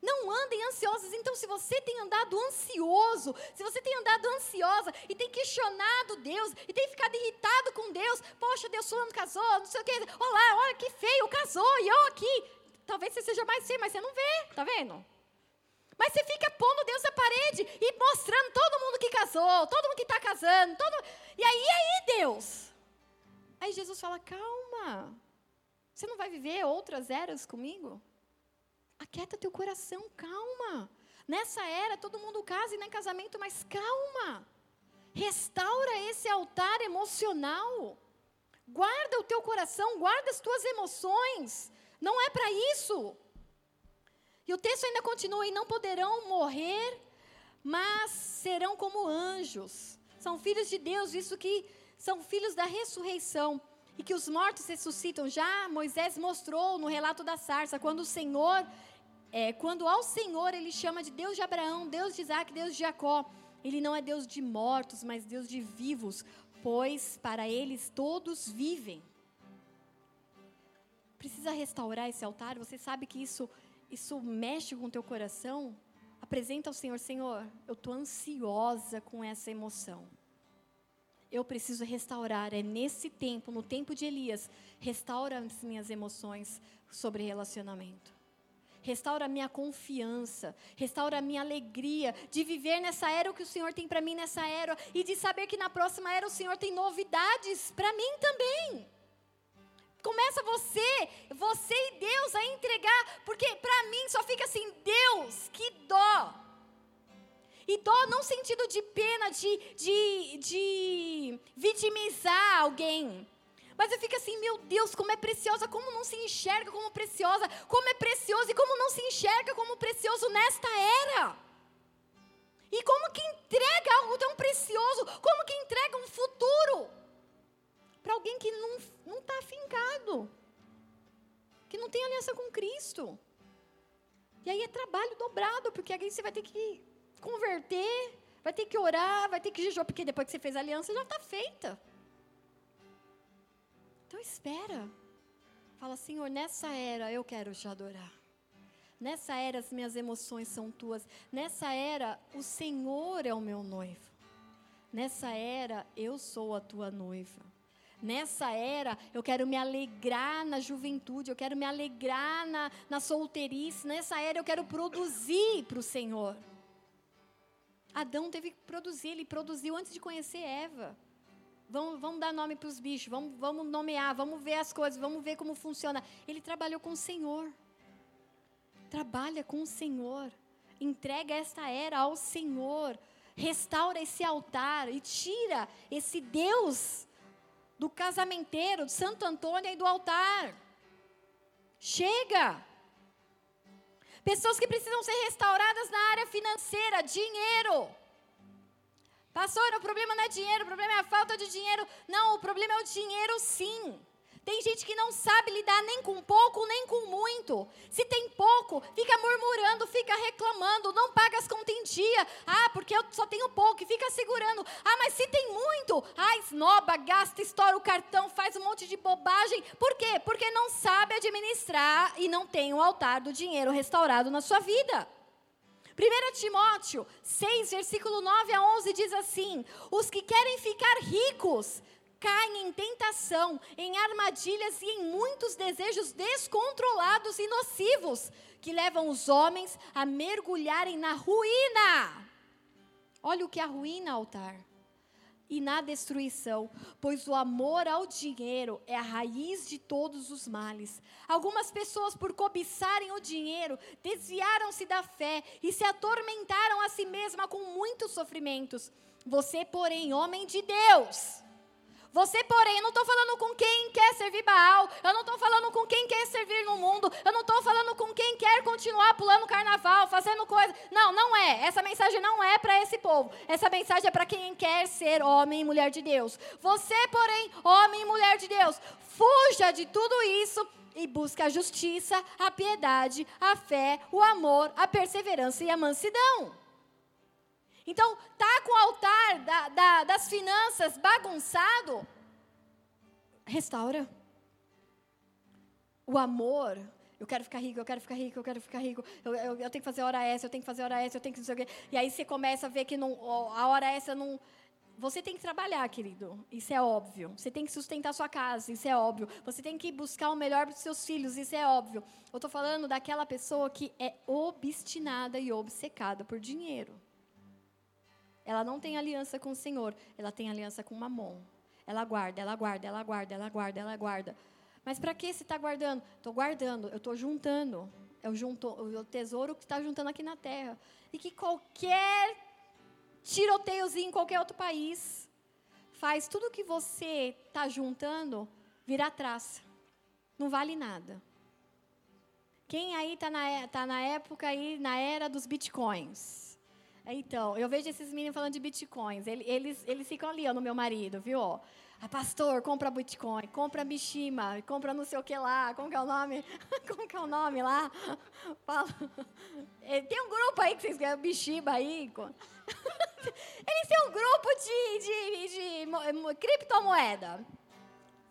Não andem ansiosos. Então, se você tem andado ansioso, se você tem andado ansiosa e tem questionado Deus, e tem ficado irritado com Deus, poxa, Deus, fulano casou, não sei o que, olha lá, olha que feio, casou, e eu aqui. Talvez você seja mais feio, mas você não vê, tá vendo? Mas você fica pondo Deus na parede e mostrando todo mundo que casou, todo mundo que está casando, todo... e aí, aí, Deus? Aí Jesus fala, calma, você não vai viver outras eras comigo? Aquieta teu coração, calma. Nessa era, todo mundo casa e não é casamento, mas calma. Restaura esse altar emocional. Guarda o teu coração, guarda as tuas emoções. Não é para isso. E o texto ainda continua, e não poderão morrer, mas serão como anjos. São filhos de Deus, isso que são filhos da ressurreição. E que os mortos ressuscitam, já Moisés mostrou no relato da sarça, quando o Senhor, é, quando ao Senhor ele chama de Deus de Abraão, Deus de Isaque, Deus de Jacó, ele não é Deus de mortos, mas Deus de vivos, pois para eles todos vivem. Precisa restaurar esse altar, você sabe que isso, isso mexe com o teu coração? Apresenta ao Senhor, Senhor, eu estou ansiosa com essa emoção. Eu preciso restaurar, é nesse tempo, no tempo de Elias, restaura as minhas emoções sobre relacionamento. Restaura a minha confiança, restaura a minha alegria de viver nessa era o que o Senhor tem para mim nessa era e de saber que na próxima era o Senhor tem novidades para mim também. Começa você, você e Deus a entregar, porque para mim só fica assim, Deus, que dó. E dó não sentido de pena, de, de, de vitimizar alguém. Mas eu fico assim, meu Deus, como é preciosa, como não se enxerga como preciosa, como é precioso e como não se enxerga como precioso nesta era. E como que entrega algo tão precioso, como que entrega um futuro para alguém que não, não está afincado, que não tem aliança com Cristo. E aí é trabalho dobrado, porque aí você vai ter que... converter, vai ter que orar, vai ter que jejuar, porque depois que você fez a aliança, já está feita. Então espera. Fala, Senhor, nessa era eu quero te adorar. Nessa era as minhas emoções são tuas. Nessa era o Senhor é o meu noivo. Nessa era eu sou a tua noiva. Nessa era, eu quero me alegrar na juventude, eu quero me alegrar na, na solteirice. Nessa era eu quero produzir para o Senhor. Adão teve que produzir, ele produziu antes de conhecer Eva. Vamos, vamos dar nome para os bichos, vamos, vamos nomear, vamos ver as coisas, vamos ver como funciona. Ele trabalhou com o Senhor. Trabalha com o Senhor. Entrega esta era ao Senhor. Restaura esse altar e tira esse Deus do casamenteiro, de Santo Antônio e do altar. Chega! Pessoas que precisam ser restauradas na área financeira, dinheiro. Pastor, o problema não é dinheiro, o problema é a falta de dinheiro. Não, o problema é o dinheiro sim. Tem gente que não sabe lidar nem com pouco, nem com muito. Se tem pouco, fica murmurando, fica reclamando, não paga as contas em dia. Ah, porque eu só tenho pouco e fica segurando. Ah, mas se tem muito, ah, esnoba, gasta, estoura o cartão, faz um monte de bobagem. Por quê? Porque não sabe administrar e não tem o altar do dinheiro restaurado na sua vida. primeira Timóteo seis, versículo nove a onze diz assim, os que querem ficar ricos... caem em tentação, em armadilhas e em muitos desejos descontrolados e nocivos, que levam os homens a mergulharem na ruína. Olha o que é a ruína, altar. E na destruição, pois o amor ao dinheiro é a raiz de todos os males. Algumas pessoas, por cobiçarem o dinheiro, desviaram-se da fé e se atormentaram a si mesma com muitos sofrimentos. Você, porém, homem de Deus... Você, porém, eu não estou falando com quem quer servir Baal, eu não estou falando com quem quer servir no mundo, eu não estou falando com quem quer continuar pulando carnaval, fazendo coisa. Não, não é. Essa mensagem não é para esse povo. Essa mensagem é para quem quer ser homem e mulher de Deus. Você, porém, homem e mulher de Deus, fuja de tudo isso e busca a justiça, a piedade, a fé, o amor, a perseverança e a mansidão. Então, tá com o altar da, da, das finanças bagunçado? Restaura. O amor, eu quero ficar rico, eu quero ficar rico, eu quero ficar rico, eu, eu, eu tenho que fazer hora extra, eu tenho que fazer hora extra, eu tenho que não sei o quê. E aí você começa a ver que não, a hora extra não... Você tem que trabalhar, querido, isso é óbvio. Você tem que sustentar sua casa, isso é óbvio. Você tem que buscar o melhor para os seus filhos, isso é óbvio. Eu estou falando daquela pessoa que é obstinada e obcecada por dinheiro. Ela não tem aliança com o Senhor, ela tem aliança com Mamon. Ela guarda, ela guarda, ela guarda, ela guarda, ela guarda. Mas para que você está guardando? Estou guardando, eu estou juntando. É o, junto, o tesouro que está juntando aqui na terra. E que qualquer tiroteiozinho em qualquer outro país faz tudo que você está juntando virar traça. Não vale nada. Quem aí está na, tá na época, aí, na era dos bitcoins? Então, eu vejo esses meninos falando de bitcoins. Eles, eles, eles ficam ali, ó, no meu marido, viu? Ó. Ah, pastor, compra Bitcoin, compra Mishima, compra não sei o que lá, como que é o nome? Como que é o nome lá? Fala. Tem um grupo aí que vocês querem, Mishima aí. Eles têm um grupo de, de, de, de criptomoeda.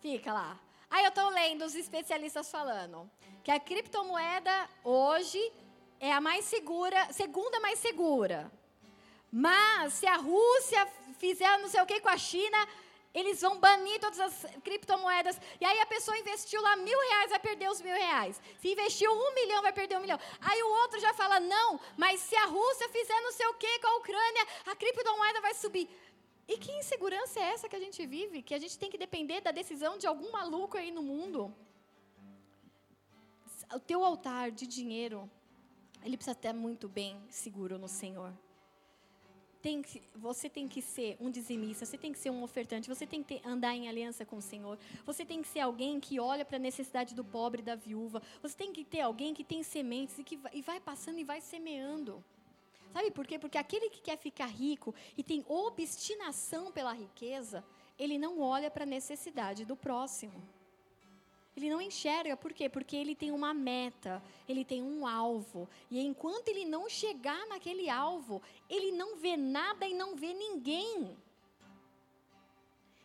Fica lá. Aí eu estou lendo os especialistas falando que a criptomoeda hoje é a mais segura, segunda mais segura. Mas se a Rússia fizer não sei o que com a China... Eles vão banir todas as criptomoedas. E aí a pessoa investiu lá mil reais, vai perder os mil reais. Se investiu um milhão, vai perder um milhão. Aí o outro já fala, não, mas se a Rússia fizer não sei o quê com a Ucrânia, a criptomoeda vai subir. E que insegurança é essa que a gente vive? Que a gente tem que depender da decisão de algum maluco aí no mundo? O teu altar de dinheiro, ele precisa estar muito bem seguro no Senhor. Tem que, você tem que ser um dizimista, você tem que ser um ofertante, você tem que ter, andar em aliança com o Senhor, você tem que ser alguém que olha para a necessidade do pobre e da viúva, você tem que ter alguém que tem sementes e, que, e vai passando e vai semeando. Sabe por quê? Porque aquele que quer ficar rico e tem obstinação pela riqueza, ele não olha para a necessidade do próximo. Ele não enxerga, por quê? Porque ele tem uma meta, ele tem um alvo. E enquanto ele não chegar naquele alvo, ele não vê nada e não vê ninguém.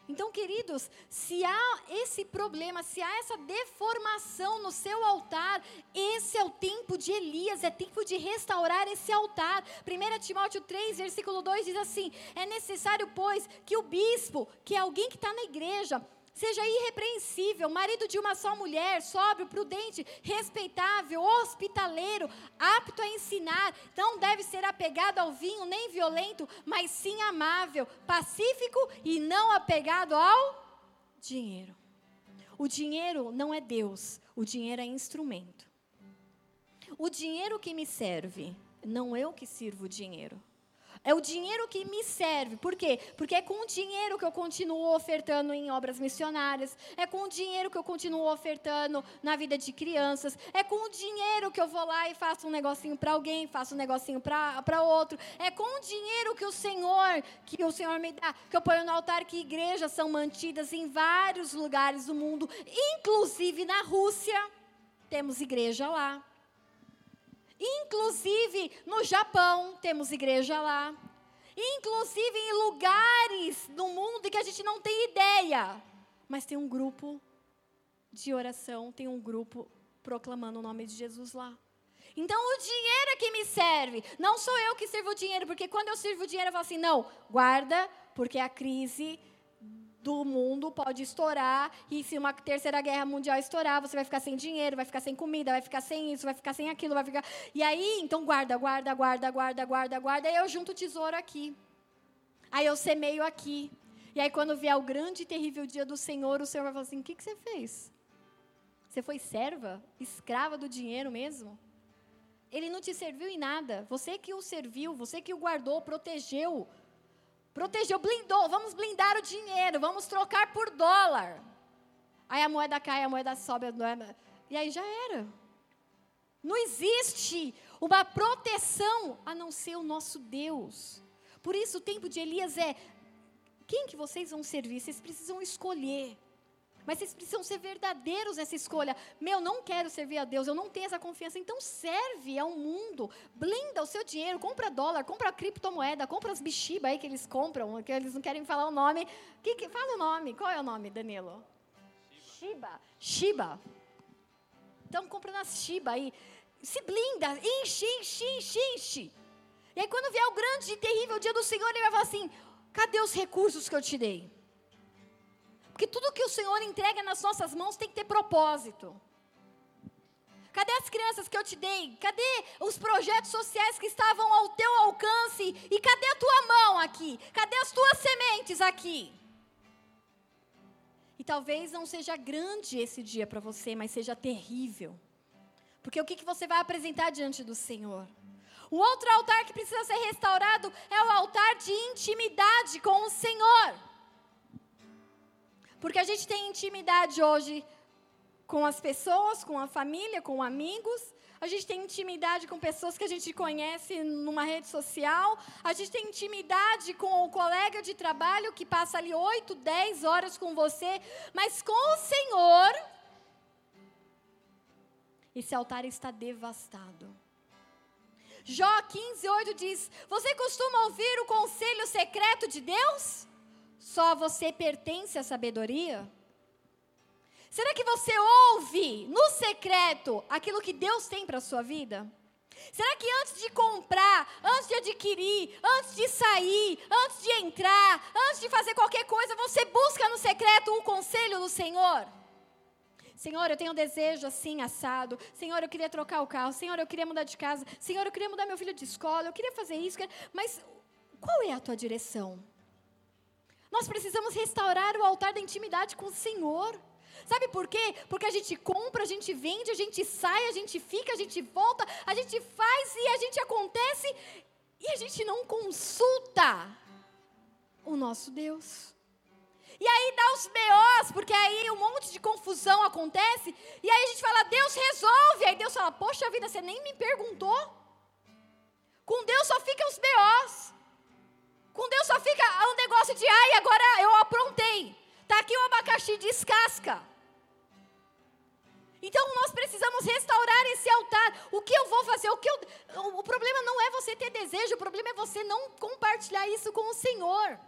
Então, queridos, se há esse problema, se há essa deformação no seu altar, esse é o tempo de Elias, é tempo de restaurar esse altar. primeira Timóteo três, versículo dois diz assim, é necessário, pois, que o bispo, que é alguém que está na igreja, seja irrepreensível, marido de uma só mulher, sóbrio, prudente, respeitável, hospitaleiro, apto a ensinar, não deve ser apegado ao vinho nem violento, mas sim amável, pacífico e não apegado ao dinheiro. O dinheiro não é Deus, o dinheiro é instrumento. O dinheiro que me serve, não eu que sirvo o dinheiro. É o dinheiro que me serve. Por quê? Porque é com o dinheiro que eu continuo ofertando em obras missionárias. É com o dinheiro que eu continuo ofertando na vida de crianças. É com o dinheiro que eu vou lá e faço um negocinho para alguém, faço um negocinho para outro. É com o dinheiro que o Senhor, que o Senhor me dá, que eu ponho no altar, que igrejas são mantidas em vários lugares do mundo, inclusive na Rússia. Temos igreja lá. Inclusive, no Japão, temos igreja lá. Inclusive, em lugares no mundo que a gente não tem ideia. Mas tem um grupo de oração, tem um grupo proclamando o nome de Jesus lá. Então, o dinheiro é que me serve. Não sou eu que sirvo o dinheiro, porque quando eu sirvo o dinheiro, eu falo assim, não, guarda, porque a crise do mundo pode estourar, e se uma terceira guerra mundial estourar, você vai ficar sem dinheiro, vai ficar sem comida, vai ficar sem isso, vai ficar sem aquilo, vai ficar... E aí, então, guarda, guarda, guarda, guarda, guarda, guarda, aí eu junto o tesouro aqui. Aí eu semeio aqui. E aí, quando vier o grande e terrível dia do Senhor, o Senhor vai falar assim, o que, que você fez? Você foi serva? Escrava do dinheiro mesmo? Ele não te serviu em nada. Você que o serviu, você que o guardou, protegeu. Protegeu, blindou, vamos blindar o dinheiro, vamos trocar por dólar. Aí a moeda cai, a moeda sobe, a moeda... e aí já era. Não existe uma proteção a não ser o nosso Deus. Por isso o tempo de Elias é, quem que vocês vão servir? Vocês precisam escolher. Mas vocês precisam ser verdadeiros nessa escolha. Meu, não quero servir a Deus, eu não tenho essa confiança. Então serve ao mundo, blinda o seu dinheiro, compra dólar, compra criptomoeda, compra as Shiba aí que eles compram, que eles não querem falar o nome. Que, que, fala o nome, qual é o nome, Danilo? Shiba. Shiba. Então compra nas Shiba aí. Se blinda, enche, enche, enche, enche. E aí quando vier o grande e terrível dia do Senhor, ele vai falar assim, cadê os recursos que eu te dei? Porque tudo que o Senhor entrega nas nossas mãos tem que ter propósito. Cadê as crianças que eu te dei? Cadê os projetos sociais que estavam ao teu alcance? E cadê a tua mão aqui? Cadê as tuas sementes aqui? E talvez não seja grande esse dia para você, mas seja terrível. Porque o que, que você vai apresentar diante do Senhor? O outro altar que precisa ser restaurado é o altar de intimidade com o Senhor. Porque a gente tem intimidade hoje com as pessoas, com a família, com amigos. A gente tem intimidade com pessoas que a gente conhece numa rede social. A gente tem intimidade com o colega de trabalho que passa ali oito, dez horas com você. Mas com o Senhor, esse altar está devastado. Jó quinze, oito diz, você costuma ouvir o conselho secreto de Deus? Só você pertence à sabedoria? Será que você ouve no secreto aquilo que Deus tem para a sua vida? Será que antes de comprar, antes de adquirir, antes de sair, antes de entrar, antes de fazer qualquer coisa, você busca no secreto o conselho do Senhor? Senhor, eu tenho um desejo assim, assado. Senhor, eu queria trocar o carro. Senhor, eu queria mudar de casa. Senhor, eu queria mudar meu filho de escola. Eu queria fazer isso. Queria... Mas qual é a tua direção? Nós precisamos restaurar o altar da intimidade com o Senhor. Sabe por quê? Porque a gente compra, a gente vende, a gente sai, a gente fica, a gente volta, a gente faz e a gente acontece e a gente não consulta o nosso Deus. E aí dá os B Os, porque aí um monte de confusão acontece e aí a gente fala, Deus resolve. Aí Deus fala, poxa vida, você nem me perguntou. Com Deus só ficam os B Os. Com Deus só fica um negócio de, ai, agora eu aprontei. Está aqui o abacaxi, descasca. Então, nós precisamos restaurar esse altar. O que eu vou fazer? O, que eu... o problema não é você ter desejo, o problema é você não compartilhar isso com o Senhor.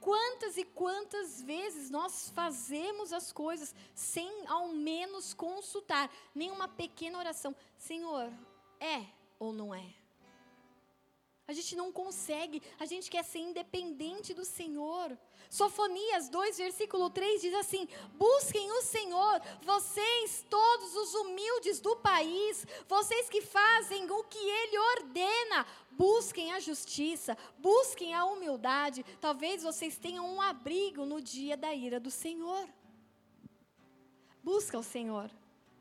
Quantas e quantas vezes nós fazemos as coisas sem ao menos consultar nenhuma pequena oração. Senhor, é ou não é? A gente não consegue, a gente quer ser independente do Senhor. Sofonias dois, versículo três diz assim, busquem o Senhor, vocês todos os humildes do país, vocês que fazem o que Ele ordena, busquem a justiça, busquem a humildade, talvez vocês tenham um abrigo no dia da ira do Senhor. Busca o Senhor,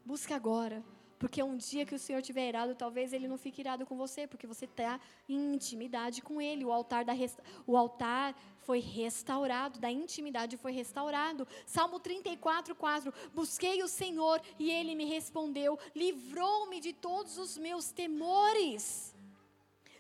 busca agora. Porque um dia que o Senhor estiver irado, talvez Ele não fique irado com você, porque você está em intimidade com Ele. O altar, da resta... o altar foi restaurado, da intimidade foi restaurado. Salmo trinta e quatro, quatro. Busquei o Senhor e Ele me respondeu, livrou-me de todos os meus temores.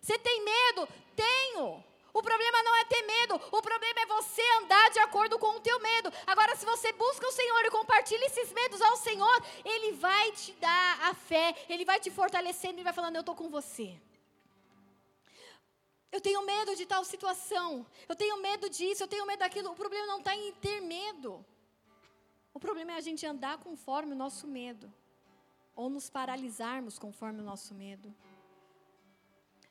Você tem medo? Tenho. O problema não é ter medo, o problema é você andar de acordo com o teu medo. Agora, se você busca o Senhor e compartilha esses medos ao Senhor, Ele vai te dar a fé, Ele vai te fortalecendo e vai falando, eu estou com você. Eu tenho medo de tal situação, eu tenho medo disso, eu tenho medo daquilo. O problema não está em ter medo. O problema é a gente andar conforme o nosso medo, ou nos paralisarmos conforme o nosso medo.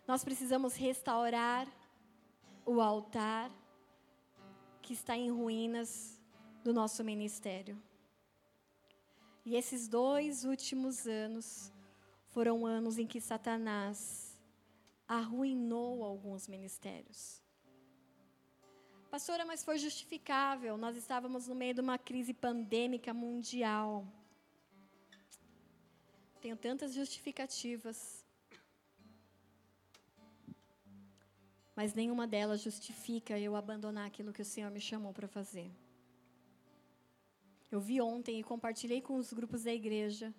Nós precisamos restaurar o altar que está em ruínas do nosso ministério. E esses dois últimos anos foram anos em que Satanás arruinou alguns ministérios. Pastora, mas foi justificável. Nós estávamos no meio de uma crise pandêmica mundial. Tenho tantas justificativas. mas nenhuma delas justifica eu abandonar aquilo que o Senhor me chamou para fazer. Eu vi ontem e compartilhei com os grupos da igreja,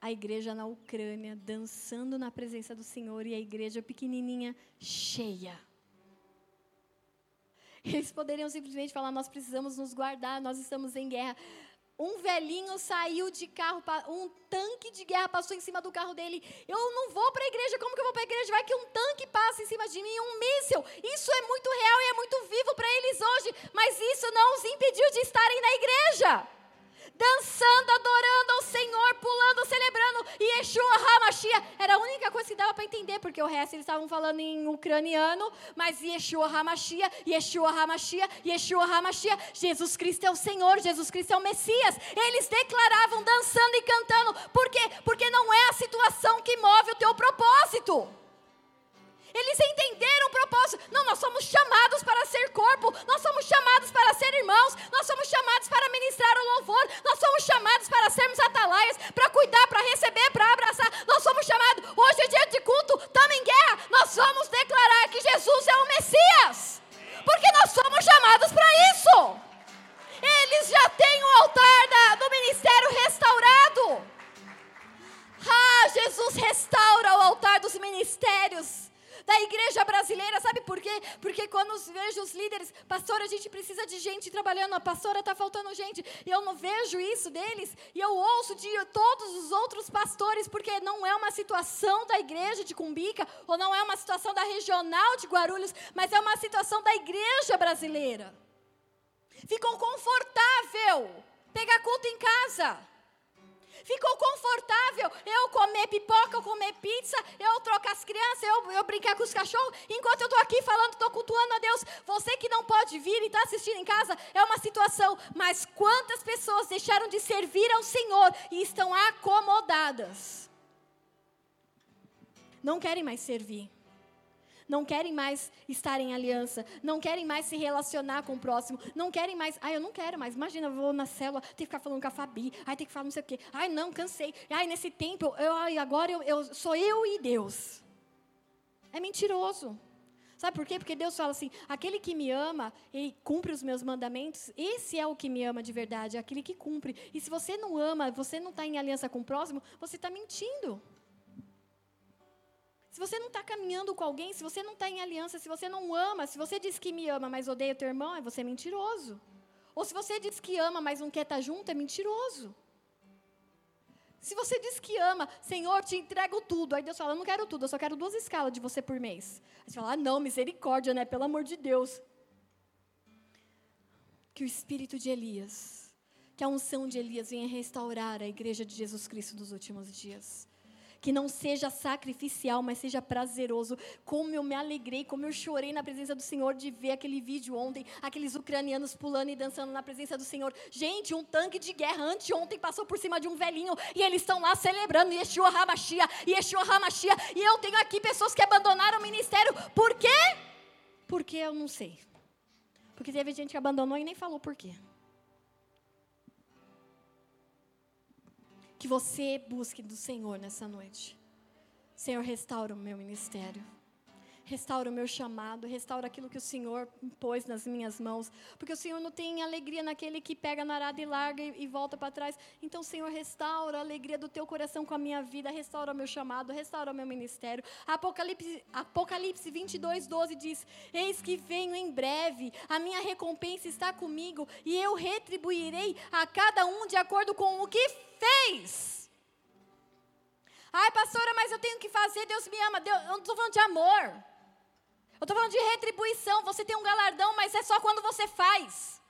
a igreja na Ucrânia, dançando na presença do Senhor, e a igreja pequenininha, cheia. Eles poderiam simplesmente falar, nós precisamos nos guardar, nós estamos em guerra. Um velhinho saiu de carro, um tanque de guerra passou em cima do carro dele. Eu não vou para a igreja, como que eu vou para a igreja? Vai que um tanque passa em cima de mim, um míssil. Isso é muito real e é muito vivo para eles hoje, mas isso não os impediu de estarem na igreja. Dançando, adorando ao Senhor, pulando, celebrando. E Yeshua HaMashiach era a única coisa que dava para entender, porque o resto eles estavam falando em ucraniano, mas Yeshua HaMashiach, Yeshua HaMashiach, Yeshua HaMashiach, Jesus Cristo é o Senhor, Jesus Cristo é o Messias. Eles declaravam dançando e cantando. Por quê? Porque não é a situação que move o teu propósito. Eles entenderam o propósito. Não, nós somos chamados para ser corpo, nós somos chamados para ser irmãos, nós somos chamados para ministrar o louvor, nós somos chamados para sermos atalaias, para cuidar, para receber, para abraçar. Nós somos chamados, hoje é dia de culto, estamos em guerra, nós vamos declarar que Jesus é o Messias, porque nós somos chamados para isso. Eles já têm o altar da, do ministério restaurado. Ah, Jesus restaura o altar dos ministérios da igreja brasileira, sabe por quê? Porque quando eu vejo os líderes, pastora, a gente precisa de gente trabalhando, a pastora está faltando gente, e eu não vejo isso deles, e eu ouço de todos os outros pastores, porque não é uma situação da igreja de Cumbica, ou não é uma situação da regional de Guarulhos, mas é uma situação da igreja brasileira. Ficou confortável pegar culto em casa. Ficou confortável eu comer pipoca, eu comer pizza, eu trocar as crianças, eu, eu brincar com os cachorros, enquanto eu estou aqui falando, estou cultuando a Deus. Você que não pode vir e está assistindo em casa, é uma situação, mas quantas pessoas deixaram de servir ao Senhor e estão acomodadas? Não querem mais servir, não querem mais estar em aliança, não querem mais se relacionar com o próximo, não querem mais, ai eu não quero mais, imagina, eu vou na célula, tem que ficar falando com a Fabi, ai tem que falar não sei o quê, ai não, cansei, ai nesse tempo, eu, ai, agora eu, eu, sou eu e Deus. É mentiroso, sabe por quê? Porque Deus fala assim, aquele que me ama e cumpre os meus mandamentos, esse é o que me ama de verdade, é aquele que cumpre, e se você não ama, você não está em aliança com o próximo, você está mentindo. Se você não está caminhando com alguém, se você não está em aliança, se você não ama, se você diz que me ama, mas odeia teu irmão, você é mentiroso. Ou se você diz que ama, mas não quer estar junto, é mentiroso. Se você diz que ama, Senhor, te entrego tudo. Aí Deus fala, eu não quero tudo, eu só quero duas escalas de você por mês. Aí você fala, ah não, misericórdia, né? Pelo amor de Deus. Que o espírito de Elias, que a unção de Elias venha restaurar a igreja de Jesus Cristo dos últimos dias. Que não seja sacrificial, mas seja prazeroso. Como eu me alegrei, como eu chorei na presença do Senhor de ver aquele vídeo ontem, aqueles ucranianos pulando e dançando na presença do Senhor. Gente, um tanque de guerra anteontem passou por cima de um velhinho e eles estão lá celebrando Yeshua HaMashiach, Yeshua HaMashiach. E eu tenho aqui pessoas que abandonaram o ministério. Por quê? Porque eu não sei. Porque teve gente que abandonou e nem falou por quê. Que você busque do Senhor nessa noite. Senhor, restaura o meu ministério. Restaura o meu chamado. Restaura aquilo que o Senhor impôs nas minhas mãos. Porque o Senhor não tem alegria naquele que pega na arada e larga e, e volta para trás. Então, Senhor, restaura a alegria do teu coração com a minha vida. Restaura o meu chamado. Restaura o meu ministério. Apocalipse, Apocalipse vinte e dois, doze diz, eis que venho em breve. A minha recompensa está comigo. E eu retribuirei a cada um de acordo com o que fez. Ai, pastora, mas eu tenho que fazer, Deus me ama. Deus, eu não estou falando de amor, eu estou falando de retribuição. Você tem um galardão, mas é só quando você faz.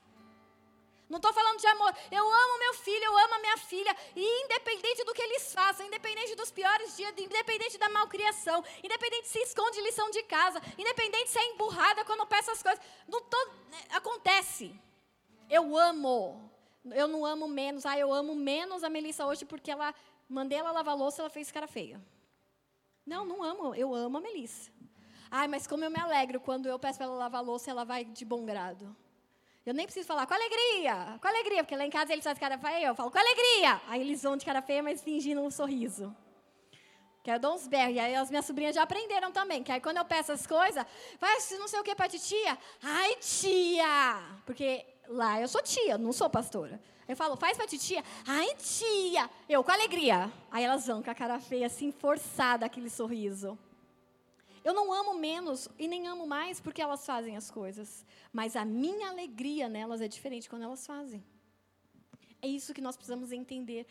Não estou falando de amor. Eu amo meu filho, eu amo a minha filha, e independente do que eles façam, independente dos piores dias, independente da malcriação, independente se esconde lição de casa, independente se é emburrada quando peça as coisas, não tô, acontece. Eu amo. Eu não amo menos, ah, eu amo menos a Melissa hoje porque ela, mandei ela lavar louça, ela fez cara feia. Não, não amo, eu amo a Melissa. Ai, mas como eu me alegro quando eu peço para ela lavar louça, ela vai de bom grado. Eu nem preciso falar, com alegria, com alegria, porque lá em casa eles fazem cara feia, eu falo, com alegria. Aí eles vão de cara feia, mas fingindo um sorriso. que é Donsberg, e aí as minhas sobrinhas já aprenderam também, que aí quando eu peço as coisas, vai não sei o que para titia, ai tia, porque lá eu sou tia, não sou pastora. Eu falo, faz pra titia, ai tia, eu com alegria. Aí elas vão com a cara feia, assim, forçada, aquele sorriso. Eu não amo menos e nem amo mais porque elas fazem as coisas, mas a minha alegria nelas é diferente quando elas fazem. É isso que nós precisamos entender.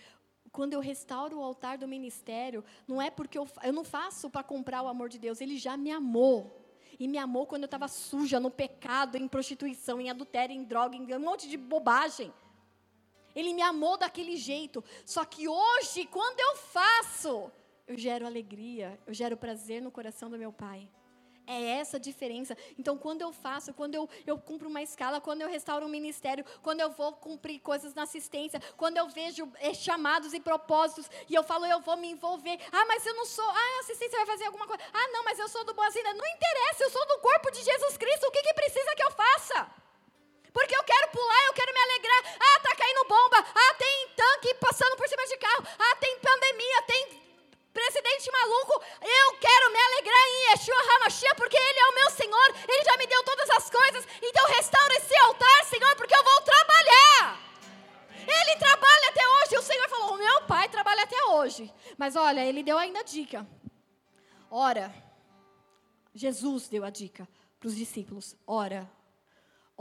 Quando eu restauro o altar do ministério, não é porque eu, eu não faço para comprar o amor de Deus, Ele já me amou. E me amou quando eu estava suja, no pecado, em prostituição, em adultério, em droga, em um monte de bobagem. Ele me amou daquele jeito. Só que hoje, quando eu faço, eu gero alegria, eu gero prazer no coração do meu Pai. É essa a diferença. Então, quando eu faço, quando eu, eu cumpro uma escala, quando eu restauro um ministério, quando eu vou cumprir coisas na assistência, quando eu vejo é, chamados e propósitos, e eu falo, eu vou me envolver. Ah, mas eu não sou... Ah, a assistência vai fazer alguma coisa. Ah, não, mas eu sou do Boazina. Não interessa, eu sou do corpo de Jesus Cristo. O que, que precisa que eu faça? Porque eu quero pular, eu quero me alegrar. Ah, tá caindo bomba. Ah, tem tanque passando por cima de carro. Ah, tem pandemia, tem... presidente maluco, eu quero me alegrar em Yeshua HaMashiach, porque Ele é o meu Senhor, Ele já me deu todas as coisas, então restaura esse altar, Senhor, porque eu vou trabalhar. Ele trabalha até hoje, o Senhor falou, o meu Pai trabalha até hoje, mas olha, Ele deu ainda a dica, ora, Jesus deu a dica para os discípulos, ora,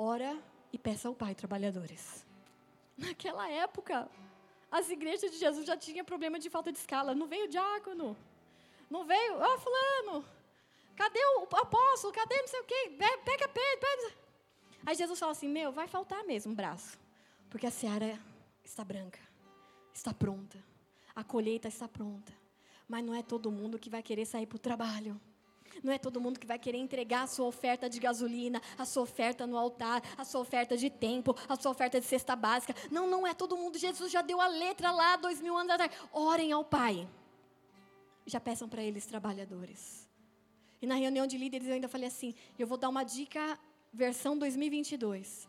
ora e peça ao Pai trabalhadores. Naquela época, as igrejas de Jesus já tinham problema de falta de escala. Não veio o diácono. Não veio, ó, oh, fulano. Cadê o apóstolo? Cadê não sei o quê? Pega Pedro. Pega. Aí Jesus fala assim, meu, vai faltar mesmo um braço. Porque a seara está branca. Está pronta. A colheita está pronta. Mas não é todo mundo que vai querer sair para o trabalho. Não é todo mundo que vai querer entregar a sua oferta de gasolina, a sua oferta no altar, a sua oferta de tempo, a sua oferta de cesta básica. Não, não é todo mundo. Jesus já deu a letra lá, dois mil anos atrás. Orem ao Pai. Já peçam para eles trabalhadores. E na reunião de líderes eu ainda falei assim, eu vou dar uma dica, versão dois mil e vinte e dois.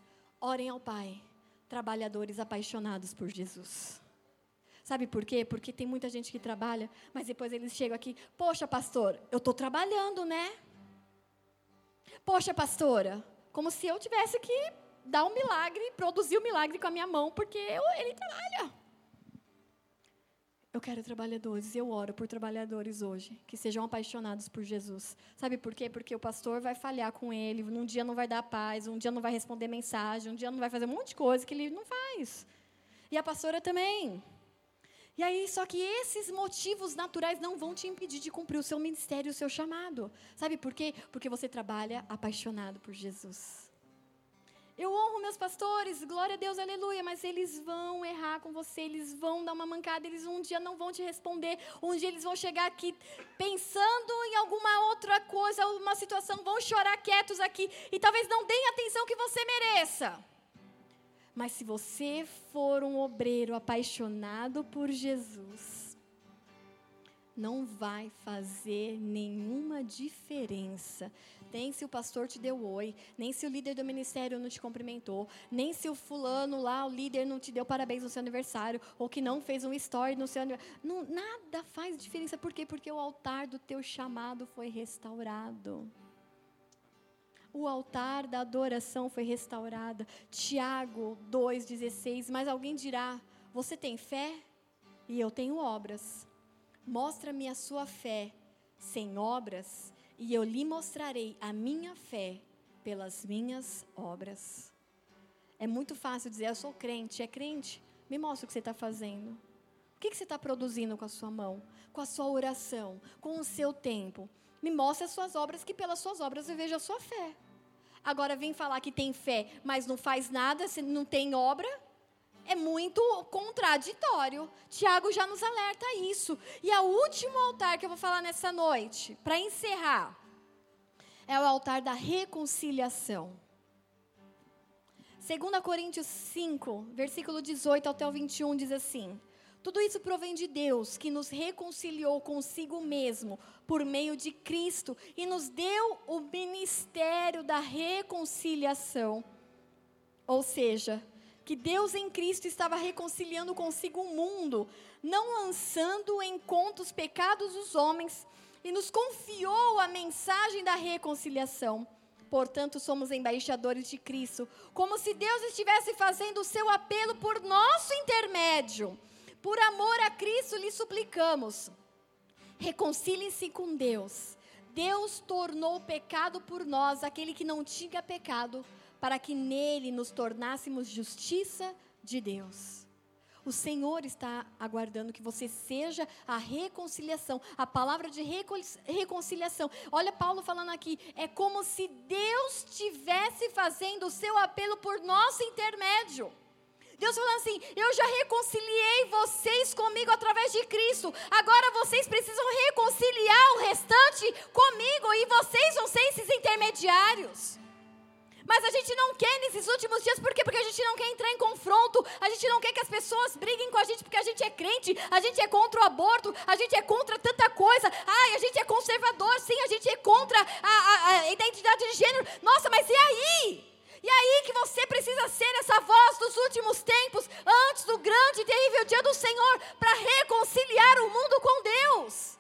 Orem ao Pai, trabalhadores apaixonados por Jesus. Sabe por quê? Porque tem muita gente que trabalha, mas depois eles chegam aqui, poxa, pastor, eu estou trabalhando, né? Poxa, pastora, como se eu tivesse que dar um milagre, produzir um milagre com a minha mão, porque eu, ele trabalha. Eu quero trabalhadores, eu oro por trabalhadores hoje, que sejam apaixonados por Jesus. Sabe por quê? Porque o pastor vai falhar com ele, um dia não vai dar paz, um dia não vai responder mensagem, um dia não vai fazer um monte de coisa que ele não faz. E a pastora também. E aí, só que esses motivos naturais não vão te impedir de cumprir o seu ministério, o seu chamado. Sabe por quê? Porque você trabalha apaixonado por Jesus. Eu honro meus pastores, glória a Deus, aleluia, mas eles vão errar com você, eles vão dar uma mancada, eles um dia não vão te responder, um dia eles vão chegar aqui pensando em alguma outra coisa, alguma situação, vão chorar quietos aqui e talvez não deem a atenção que você mereça. Mas se você for um obreiro apaixonado por Jesus, não vai fazer nenhuma diferença. Nem se o pastor te deu oi, nem se o líder do ministério não te cumprimentou, nem se o fulano lá, o líder, não te deu parabéns no seu aniversário, ou que não fez um story no seu aniversário. Não, nada faz diferença. Por quê? Porque o altar do teu chamado foi restaurado. O altar da adoração foi restaurado. Tiago dois, dezesseis. Mas alguém dirá, você tem fé? E eu tenho obras. Mostra-me a sua fé sem obras, e eu lhe mostrarei a minha fé pelas minhas obras. É muito fácil dizer, eu sou crente. É crente? Me mostra o que você está fazendo. O que você está produzindo com a sua mão? Com a sua oração? Com o seu tempo? Me mostre as suas obras, que pelas suas obras eu vejo a sua fé. Agora, vem falar que tem fé, mas não faz nada, se não tem obra, é muito contraditório. Tiago já nos alerta a isso. E o último altar que eu vou falar nessa noite, para encerrar, é o altar da reconciliação. dois Coríntios cinco, versículo dezoito até o vinte e um, diz assim, tudo isso provém de Deus, que nos reconciliou consigo mesmo, por meio de Cristo, e nos deu o ministério da reconciliação. Ou seja, que Deus em Cristo estava reconciliando consigo o mundo, não lançando em conta os pecados dos homens, e nos confiou a mensagem da reconciliação. Portanto, somos embaixadores de Cristo, como se Deus estivesse fazendo o seu apelo por nosso intermédio. Por amor a Cristo, lhe suplicamos, reconciliem-se com Deus. Deus tornou pecado por nós, aquele que não tinha pecado, para que nele nos tornássemos justiça de Deus. O Senhor está aguardando que você seja a reconciliação, a palavra de reconciliação. Olha Paulo falando aqui, é como se Deus estivesse fazendo o seu apelo por nosso intermédio. Deus falando assim, eu já reconciliei vocês comigo através de Cristo, agora vocês precisam reconciliar o restante comigo e vocês vão ser esses intermediários. Mas a gente não quer nesses últimos dias, por quê? Porque a gente não quer entrar em confronto, a gente não quer que as pessoas briguem com a gente porque a gente é crente, a gente é contra o aborto, a gente é contra tanta coisa, ai, a gente é conservador, sim, a gente é contra a, a, a identidade de gênero, nossa, mas e aí? E aí que você precisa ser essa voz dos últimos tempos, antes do grande e terrível dia do Senhor, para reconciliar o mundo com Deus.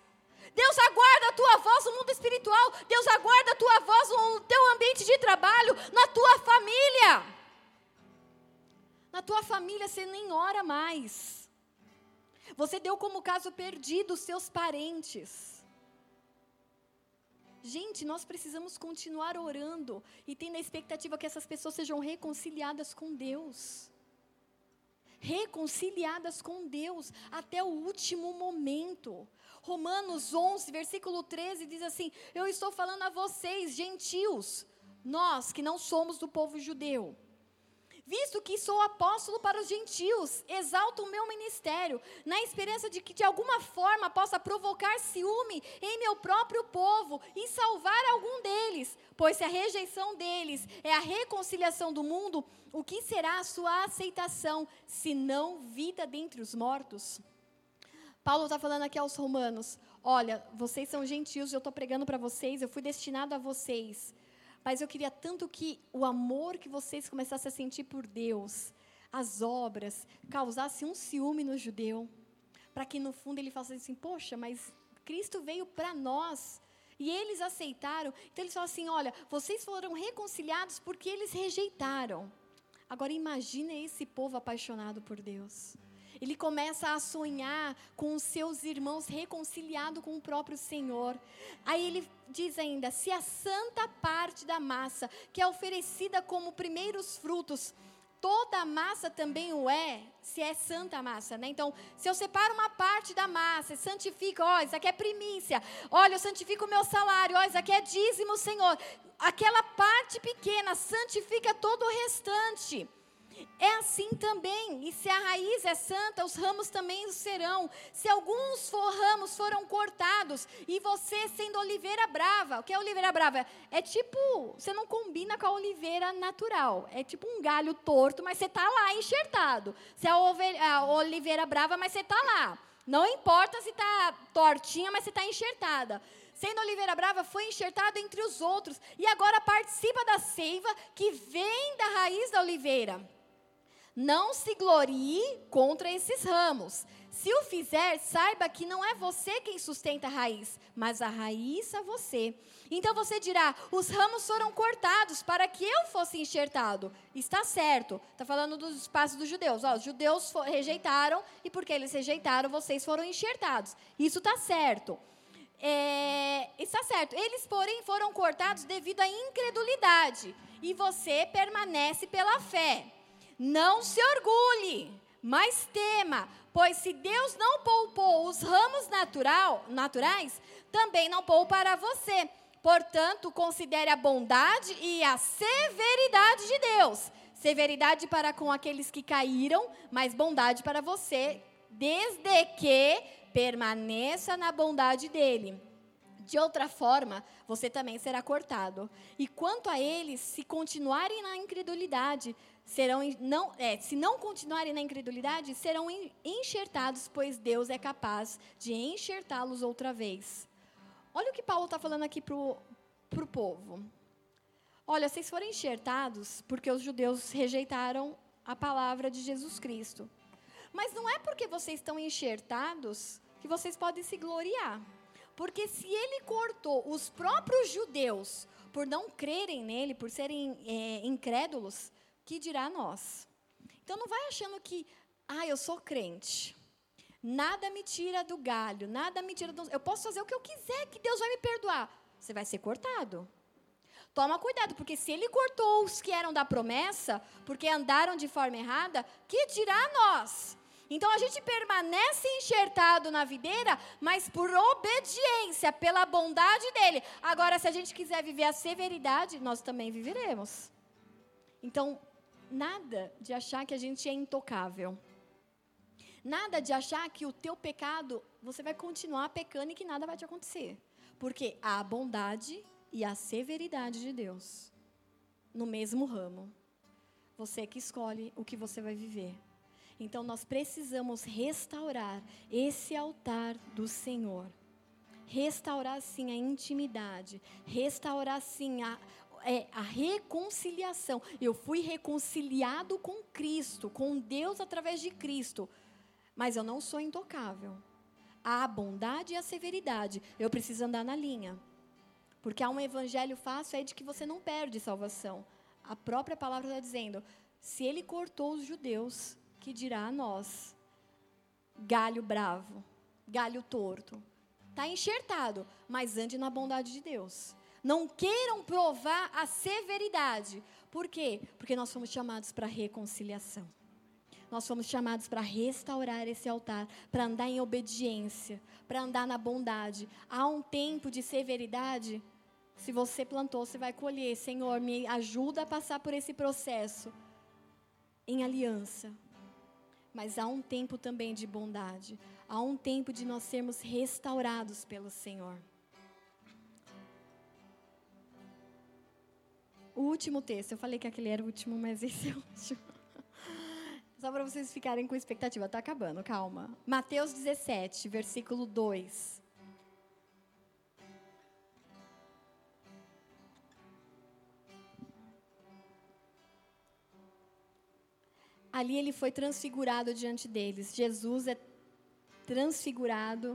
Deus aguarda a tua voz no mundo espiritual, Deus aguarda a tua voz no teu ambiente de trabalho, na tua família. Na tua família você nem ora mais. Você deu como caso perdido os seus parentes. Gente, nós precisamos continuar orando e tendo a expectativa que essas pessoas sejam reconciliadas com Deus. Reconciliadas com Deus até o último momento. Romanos onze, versículo treze diz assim, eu estou falando a vocês, gentios, nós que não somos do povo judeu. Visto que sou apóstolo para os gentios, exalto o meu ministério, na esperança de que de alguma forma possa provocar ciúme em meu próprio povo e salvar algum deles, pois se a rejeição deles é a reconciliação do mundo, o que será a sua aceitação, se não vida dentre os mortos? Paulo está falando aqui aos romanos, olha, vocês são gentios, eu estou pregando para vocês, eu fui destinado a vocês. Mas eu queria tanto que o amor que vocês começassem a sentir por Deus, as obras, causasse um ciúme no judeu, para que no fundo ele falasse assim, poxa, mas Cristo veio para nós, e eles aceitaram, então eles falam assim, olha, vocês foram reconciliados porque eles rejeitaram. Agora imagina esse povo apaixonado por Deus. Ele começa a sonhar com os seus irmãos reconciliado com o próprio Senhor. Aí ele diz ainda, se a santa parte da massa, que é oferecida como primeiros frutos, toda a massa também o é, se é santa a massa, né? Então, se eu separo uma parte da massa, santifico, ó, isso aqui é primícia, olha, eu santifico o meu salário, ó, isso aqui é dízimo, Senhor. Aquela parte pequena santifica todo o restante. É assim também, e se a raiz é santa, os ramos também o serão. Se alguns for ramos foram cortados, e você sendo oliveira brava, o que é oliveira brava? É tipo, você não combina com a oliveira natural, é tipo um galho torto, mas você está lá enxertado. Você é a oliveira brava, mas você está lá. Não importa se está tortinha, mas você está enxertada. Sendo oliveira brava, foi enxertado entre os outros, e agora participa da seiva que vem da raiz da oliveira. Não se glorie contra esses ramos. Se o fizer, saiba que não é você quem sustenta a raiz, mas a raiz é você. Então você dirá, os ramos foram cortados para que eu fosse enxertado. Está certo. Está falando dos espaços dos judeus. Ó, os judeus rejeitaram, e porque eles rejeitaram, vocês foram enxertados. Isso está certo. É, está certo. Eles, porém, foram cortados devido à incredulidade, e você permanece pela fé. Não se orgulhe, mas tema, pois se Deus não poupou os ramos natural, naturais, também não poupará você. Portanto, considere a bondade e a severidade de Deus. Severidade para com aqueles que caíram, mas bondade para você, desde que permaneça na bondade dele. De outra forma, você também será cortado. E quanto a eles, se continuarem na incredulidade, serão, não, é, se não continuarem na incredulidade, serão enxertados, pois Deus é capaz de enxertá-los outra vez. Olha o que Paulo está falando aqui para o povo. Olha, vocês foram enxertados porque os judeus rejeitaram a palavra de Jesus Cristo. Mas não é porque vocês estão enxertados que vocês podem se gloriar. Porque se ele cortou os próprios judeus por não crerem nele, por serem é, incrédulos, que dirá nós? Então não vai achando que, ah, eu sou crente. Nada me tira do galho, nada me tira do... Eu posso fazer o que eu quiser, que Deus vai me perdoar. Você vai ser cortado. Toma cuidado, porque se ele cortou os que eram da promessa, porque andaram de forma errada, que dirá nós? Então, a gente permanece enxertado na videira, mas por obediência, pela bondade dele. Agora, se a gente quiser viver a severidade, nós também viveremos. Então, nada de achar que a gente é intocável. Nada de achar que o teu pecado, você vai continuar pecando e que nada vai te acontecer. Porque há a bondade e a severidade de Deus no mesmo ramo. Você é que escolhe o que você vai viver. Então, nós precisamos restaurar esse altar do Senhor. Restaurar, sim, a intimidade. Restaurar, sim, a, é, a reconciliação. Eu fui reconciliado com Cristo, com Deus através de Cristo. Mas eu não sou intocável. Há a bondade e a severidade. Eu preciso andar na linha. Porque há um evangelho fácil, é de que você não perde salvação. A própria palavra está dizendo, se ele cortou os judeus... que dirá a nós, galho bravo, galho torto, está enxertado, mas ande na bondade de Deus. Não queiram provar a severidade. Por quê? Porque nós fomos chamados para reconciliação. Nós fomos chamados para restaurar esse altar, para andar em obediência, para andar na bondade. Há um tempo de severidade, se você plantou, você vai colher. Senhor, me ajuda a passar por esse processo em aliança. Mas há um tempo também de bondade. Há um tempo de nós sermos restaurados pelo Senhor. O último texto. Eu falei que aquele era o último, mas esse é o último. Só para vocês ficarem com expectativa. Está acabando, calma. Mateus dezessete, versículo dois. Ali ele foi transfigurado diante deles. Jesus é transfigurado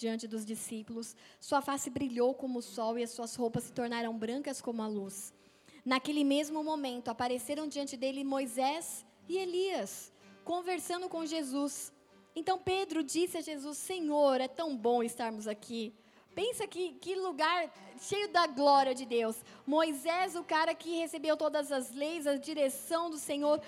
diante dos discípulos. Sua face brilhou como o sol e as suas roupas se tornaram brancas como a luz. Naquele mesmo momento, apareceram diante dele Moisés e Elias, conversando com Jesus. Então Pedro disse a Jesus, Senhor, é tão bom estarmos aqui. Pensa que, que lugar cheio da glória de Deus. Moisés, o cara que recebeu todas as leis, a direção do Senhor...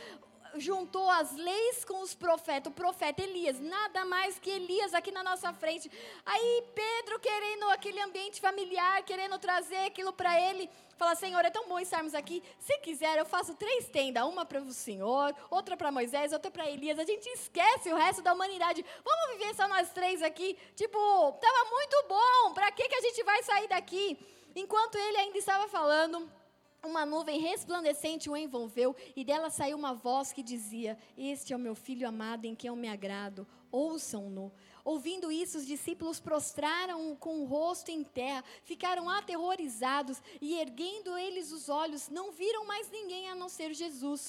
juntou as leis com os profetas, o profeta Elias, nada mais que Elias aqui na nossa frente. Aí Pedro querendo aquele ambiente familiar, querendo trazer aquilo para ele, fala, Senhor, é tão bom estarmos aqui, se quiser eu faço três tendas, uma para o Senhor, outra para Moisés, outra para Elias, a gente esquece o resto da humanidade, vamos viver só nós três aqui, tipo, estava muito bom, para que, que a gente vai sair daqui? Enquanto ele ainda estava falando... uma nuvem resplandecente o envolveu e dela saiu uma voz que dizia, este é o meu filho amado em quem eu me agrado, ouçam-no. Ouvindo isso, os discípulos prostraram com o rosto em terra, ficaram aterrorizados e erguendo eles os olhos, não viram mais ninguém a não ser Jesus.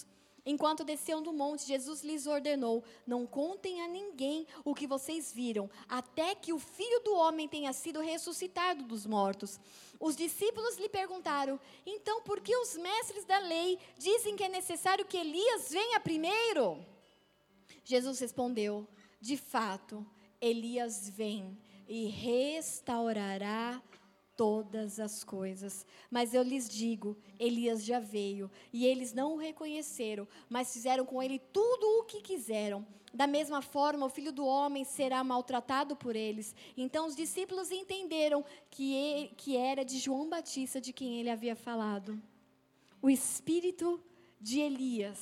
Enquanto desciam do monte, Jesus lhes ordenou, não contem a ninguém o que vocês viram, até que o Filho do Homem tenha sido ressuscitado dos mortos. Os discípulos lhe perguntaram, então por que os mestres da lei dizem que é necessário que Elias venha primeiro? Jesus respondeu, de fato, Elias vem e restaurará todas as coisas, mas eu lhes digo, Elias já veio, e eles não o reconheceram, mas fizeram com ele tudo o que quiseram. Da mesma forma, o Filho do Homem será maltratado por eles. Então os discípulos entenderam que, ele, que era de João Batista de quem ele havia falado. O espírito de Elias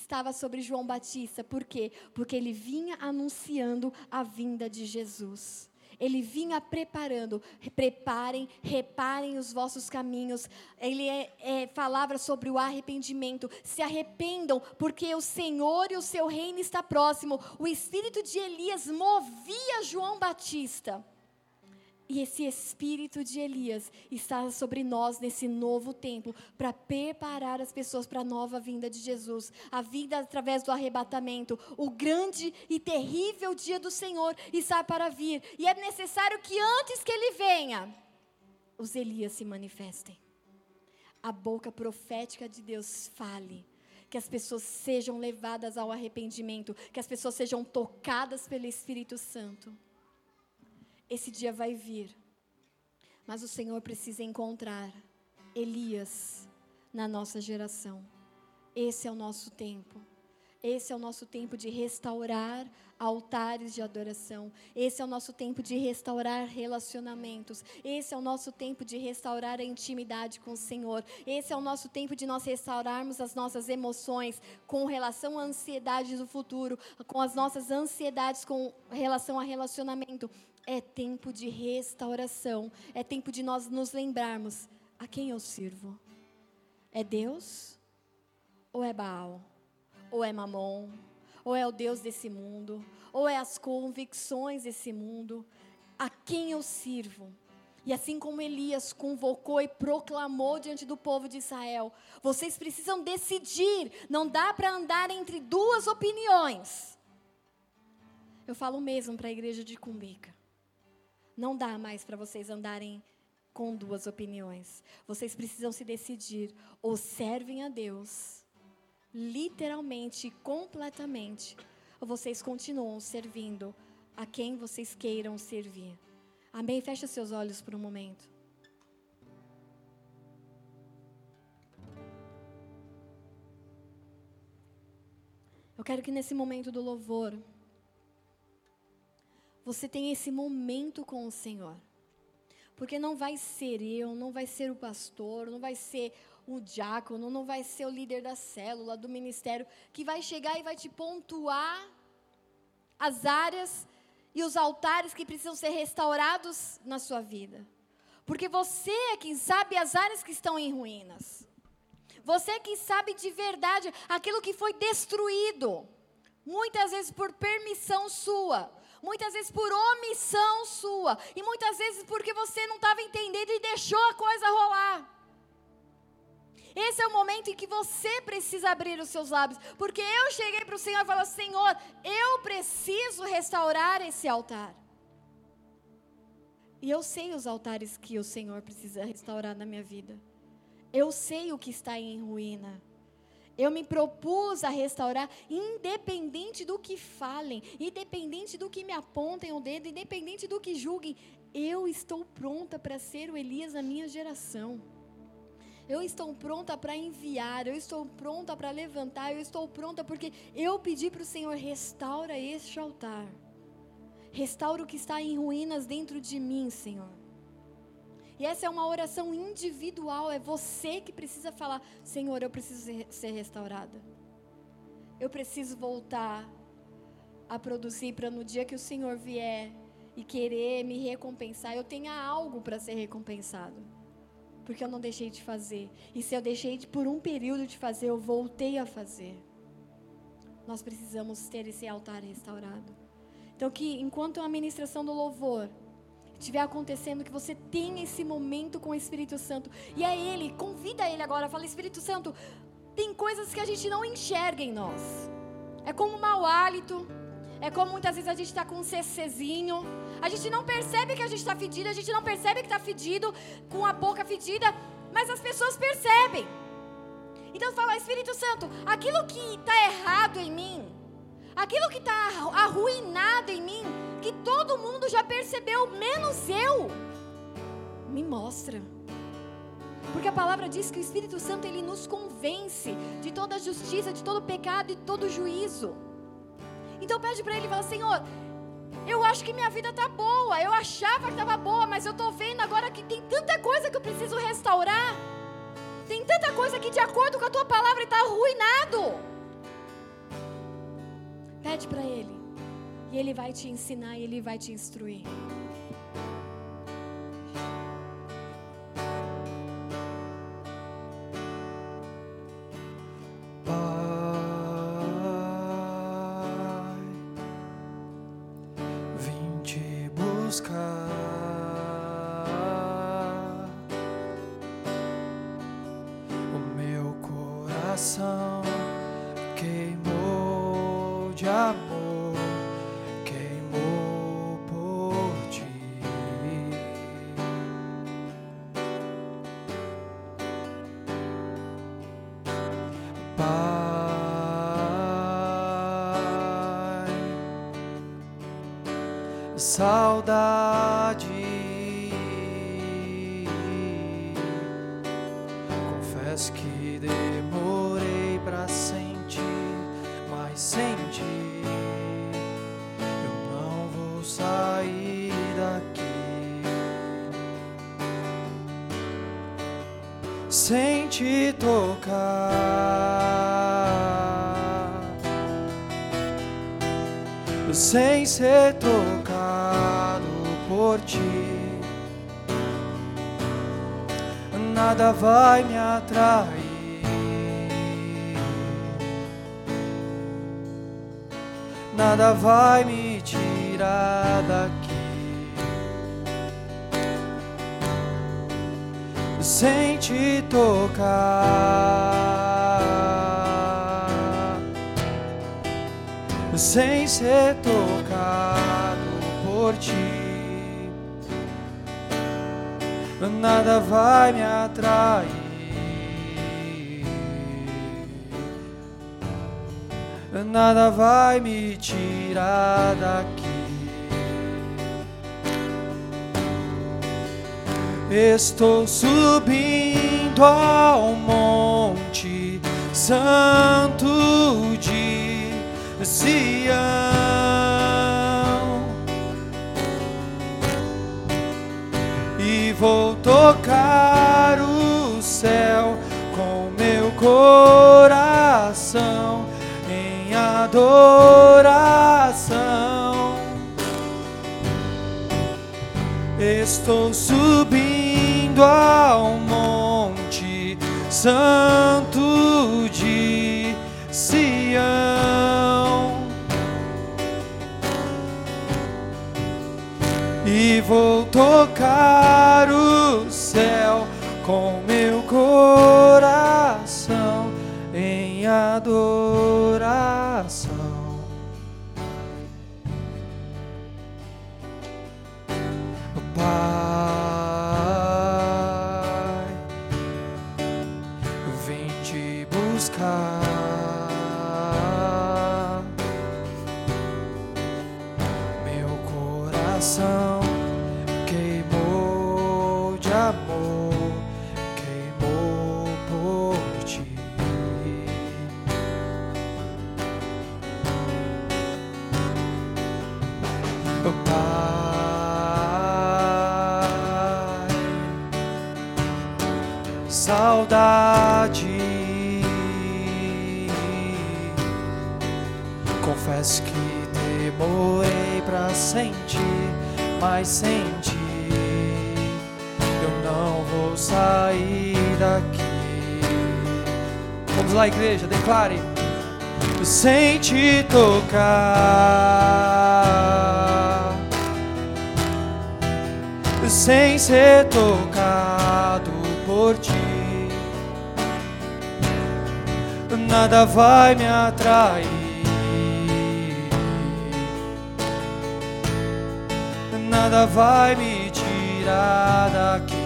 estava sobre João Batista, por quê? Porque ele vinha anunciando a vinda de Jesus. Ele vinha preparando, preparem, reparem os vossos caminhos. Ele é, é falava sobre o arrependimento. Se arrependam, porque o Senhor e o seu reino está próximo. O espírito de Elias movia João Batista. E esse espírito de Elias está sobre nós nesse novo tempo para preparar as pessoas para a nova vinda de Jesus. A vinda através do arrebatamento. O grande e terrível dia do Senhor está para vir. E é necessário que antes que ele venha, os Elias se manifestem. A boca profética de Deus fale. Que as pessoas sejam levadas ao arrependimento. Que as pessoas sejam tocadas pelo Espírito Santo. Esse dia vai vir, mas o Senhor precisa encontrar Elias na nossa geração. Esse é o nosso tempo. Esse é o nosso tempo de restaurar altares de adoração. Esse é o nosso tempo de restaurar relacionamentos. Esse é o nosso tempo de restaurar a intimidade com o Senhor. Esse é o nosso tempo de nós restaurarmos as nossas emoções com relação à ansiedade do futuro, com as nossas ansiedades com relação a relacionamento. É tempo de restauração. É tempo de nós nos lembrarmos: a quem eu sirvo? É Deus ou é Baal? Ou é Mamon, ou é o Deus desse mundo, ou é as convicções desse mundo, a quem eu sirvo? E assim como Elias convocou e proclamou diante do povo de Israel, vocês precisam decidir, não dá para andar entre duas opiniões. Eu falo mesmo para a igreja de Cumbica, não dá mais para vocês andarem com duas opiniões, vocês precisam se decidir, ou servem a Deus, literalmente, completamente, vocês continuam servindo a quem vocês queiram servir. Amém? Fecha seus olhos por um momento. Eu quero que nesse momento do louvor, você tenha esse momento com o Senhor. Porque não vai ser eu, não vai ser o pastor, não vai ser o diácono, não vai ser o líder da célula, do ministério, que vai chegar e vai te pontuar as áreas e os altares que precisam ser restaurados na sua vida. Porque você é quem sabe as áreas que estão em ruínas. Você é quem sabe de verdade aquilo que foi destruído. Muitas vezes por permissão sua, muitas vezes por omissão sua, e muitas vezes porque você não estava entendendo e deixou a coisa rolar. Esse é o momento em que você precisa abrir os seus lábios. Porque eu cheguei para o Senhor e falei: Senhor, eu preciso restaurar esse altar. E eu sei os altares que o Senhor precisa restaurar na minha vida. Eu sei o que está em ruína. Eu me propus a restaurar, independente do que falem, independente do que me apontem o dedo, independente do que julguem. Eu estou pronta para ser o Elias da minha geração. Eu estou pronta para enviar, eu estou pronta para levantar, eu estou pronta porque eu pedi para o Senhor: restaura este altar. Restaura o que está em ruínas dentro de mim, Senhor. E essa é uma oração individual, é você que precisa falar: Senhor, eu preciso ser restaurada. Eu preciso voltar a produzir para no dia que o Senhor vier e querer me recompensar, eu tenha algo para ser recompensado. Porque eu não deixei de fazer. E se eu deixei de, por um período de fazer, eu voltei a fazer. Nós precisamos ter esse altar restaurado. Então que enquanto a ministração do louvor estiver acontecendo, que você tenha esse momento com o Espírito Santo. E é Ele, convida Ele agora, fala: Espírito Santo, tem coisas que a gente não enxerga em nós. É como um mau hálito. É como muitas vezes a gente está com um cecezinho, a gente não percebe que a gente está fedido, a gente não percebe que está fedido, com a boca fedida, mas as pessoas percebem. Então fala: Espírito Santo, aquilo que está errado em mim, aquilo que está arruinado em mim, que todo mundo já percebeu, menos eu, me mostra. Porque a palavra diz que o Espírito Santo, ele nos convence de toda justiça, de todo pecado e de todo juízo. Então pede para Ele e fala: Senhor, eu acho que minha vida está boa, eu achava que estava boa, mas eu estou vendo agora que tem tanta coisa que eu preciso restaurar, tem tanta coisa que de acordo com a Tua Palavra está arruinado. Pede para Ele, e Ele vai te ensinar, e Ele vai te instruir. Buscar coração queimou de amor, queimou por ti. Pai, saudade que demorei pra sentir, mas senti. Eu não vou sair daqui sem te tocar, sem ser tocado por ti. Nada vai me atrair, nada vai me tirar daqui sem te tocar, sem ser tocado por ti. Nada vai me atrair, nada vai me tirar daqui. Estou subindo ao Monte Santo de Sião. Vou tocar o céu com meu coração em adoração. Estou subindo ao Monte Santo de Sião. E vou tocar o céu com meu coração em adoração. Pai, vim te buscar, meu coração. Saudade, confesso que demorei pra sentir, mas senti. Eu não vou sair daqui. Vamos lá, igreja, declare. Sem te tocar, sem ser tocado por ti. Nada vai me atrair, nada vai me tirar daqui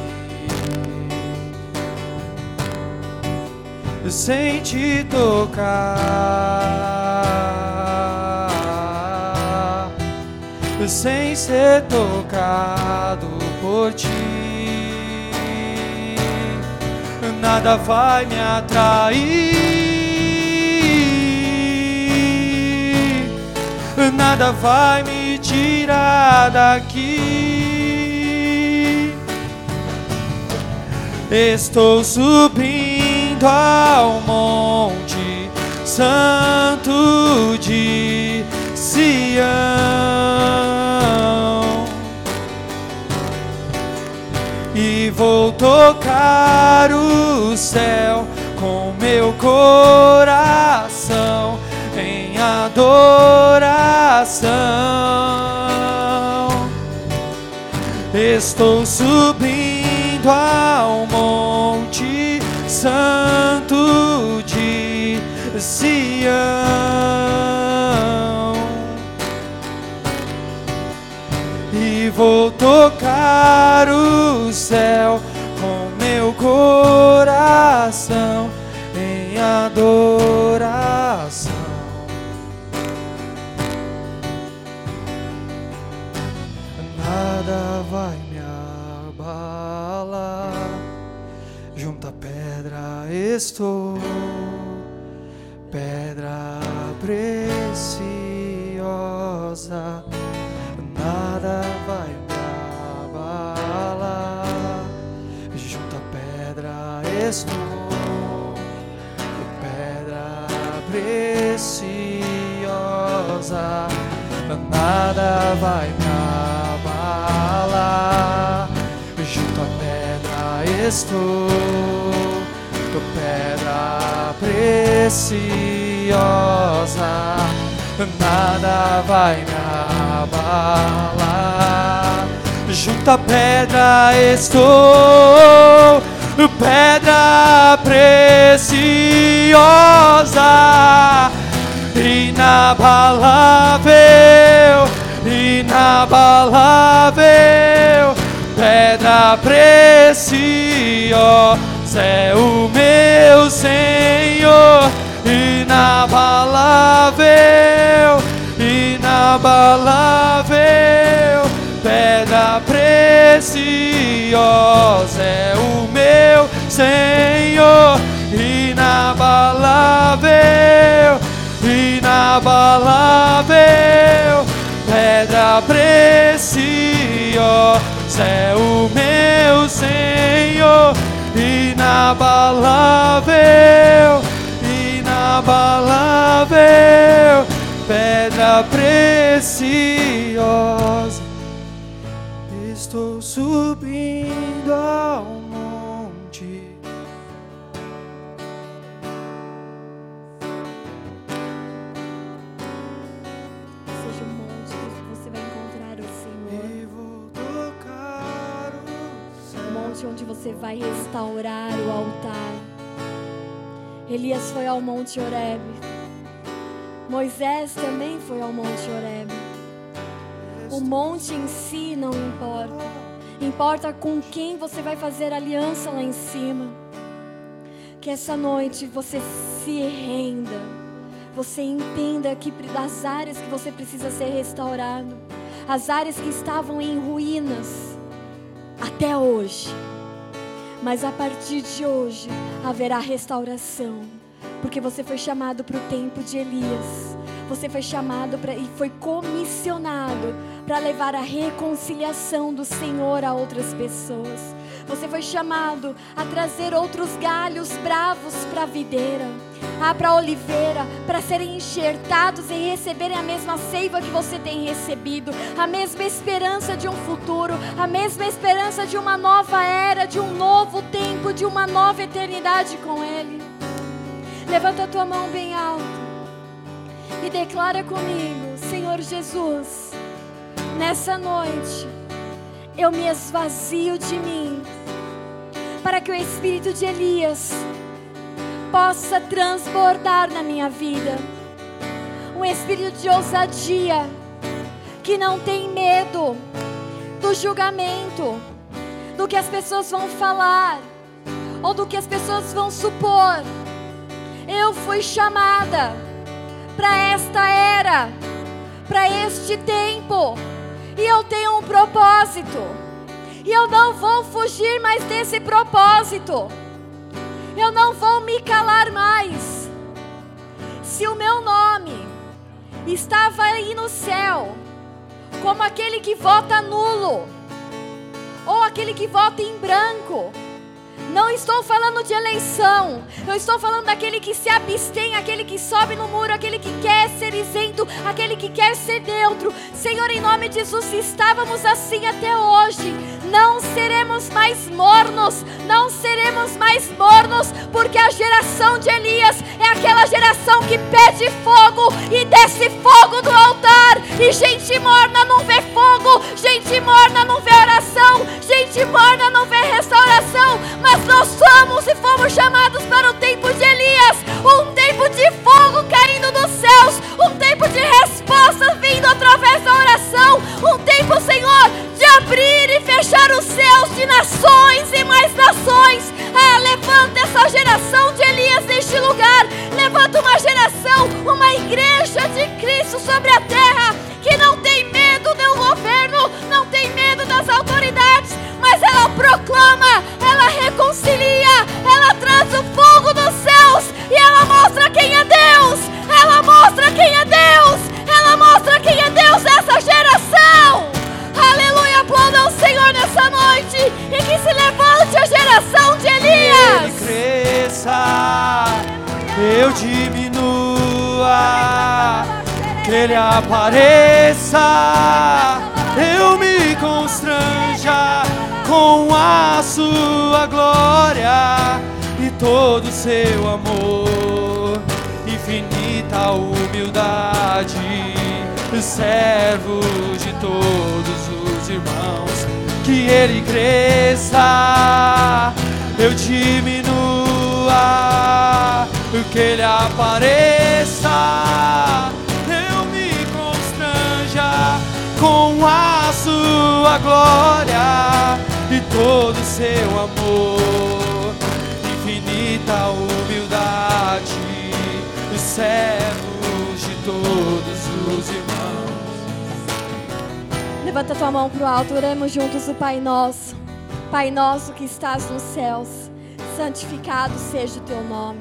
sem te tocar, sem ser tocado por ti. Nada vai me atrair, nada vai me tirar daqui. Estou subindo ao Monte Santo de Sião e vou tocar o céu com meu coração em adoração. Estou subindo ao Monte Santo de Vou tocar o céu com meu coração em adoração. Nada vai me abalar, junto à pedra estou, pedra preciosa. Nada vai me abalar, junto à pedra estou, pedra preciosa. Nada vai me abalar, junto à pedra estou, pedra preciosa. Nada vai me abalar, junto à pedra estou, pedra preciosa. Inabalável, inabalável, pedra preciosa é o meu Senhor. Inabalável, inabalável, pedra preciosa é o meu Senhor. Inabalável, inabalável, pedra preciosa é o meu Senhor. Inabalável, inabalável, pedra preciosa. Estou subindo ao monte, seja um monte que você vai encontrar o Senhor, e vou tocar o Senhor. Um monte onde você vai restaurar o altar. Elias foi ao Monte Horeb. Moisés também foi ao Monte Horeb. O monte em si não importa. Importa com quem você vai fazer aliança lá em cima. Que essa noite você se renda. Você entenda que das áreas que você precisa ser restaurado, as áreas que estavam em ruínas até hoje. Mas a partir de hoje haverá restauração, porque você foi chamado para o tempo de Elias. Você foi chamado pra, e foi comissionado para levar a reconciliação do Senhor a outras pessoas. Você foi chamado a trazer outros galhos bravos para a videira, ah, para a oliveira, para serem enxertados e receberem a mesma seiva que você tem recebido, a mesma esperança de um futuro, a mesma esperança de uma nova era, de um novo tempo, de uma nova eternidade com Ele. Levanta a tua mão bem alto e declara comigo: Senhor Jesus, nessa noite eu me esvazio de mim, para que o Espírito de Elias possa transbordar na minha vida. Um espírito de ousadia, que não tem medo do julgamento, do que as pessoas vão falar, ou do que as pessoas vão supor. Eu fui chamada para esta era, para este tempo, e eu tenho um propósito, e eu não vou fugir mais desse propósito. Eu não vou me calar mais. Se o meu nome estava aí no céu, como aquele que vota nulo, ou aquele que vota em branco, não estou falando de eleição, eu estou falando daquele que se abstém, aquele que sobe no muro, aquele que quer ser isento, aquele que quer ser neutro. Senhor, em nome de Jesus, se estávamos assim até hoje, não seremos mais mornos, não seremos mais mornos, porque a geração de Elias é aquela geração que pede fogo e desce fogo do altar, e gente morna não vê fogo, gente morna não vê oração, gente morna não vê restauração, mas nós somos e fomos chamados para o tempo de Elias, um tempo de fogo caindo dos céus, um tempo de resposta vindo através da oração, um tempo, Senhor, de que ele apareça, eu me constranja com a sua glória e todo o seu amor, infinita humildade, servo de todos os irmãos. Que ele cresça, eu diminua, que ele apareça, eu me constranja com a sua glória e todo o seu amor, infinita humildade, servos de todos os irmãos. Levanta tua mão para o alto, oremos juntos o Pai Nosso. Pai Nosso que estás nos céus, santificado seja o teu nome.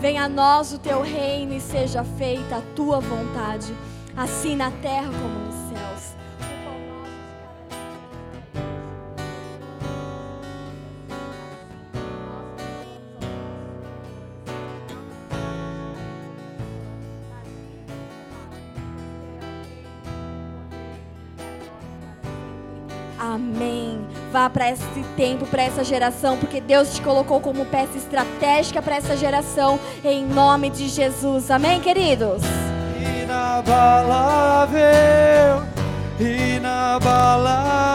Venha a nós o teu reino e seja feita a tua vontade, assim na terra como no céu. Amém. Vá para esse tempo, para essa geração, porque Deus te colocou como peça estratégica para essa geração, em nome de Jesus. Amém, queridos? Inabalável, inabalável.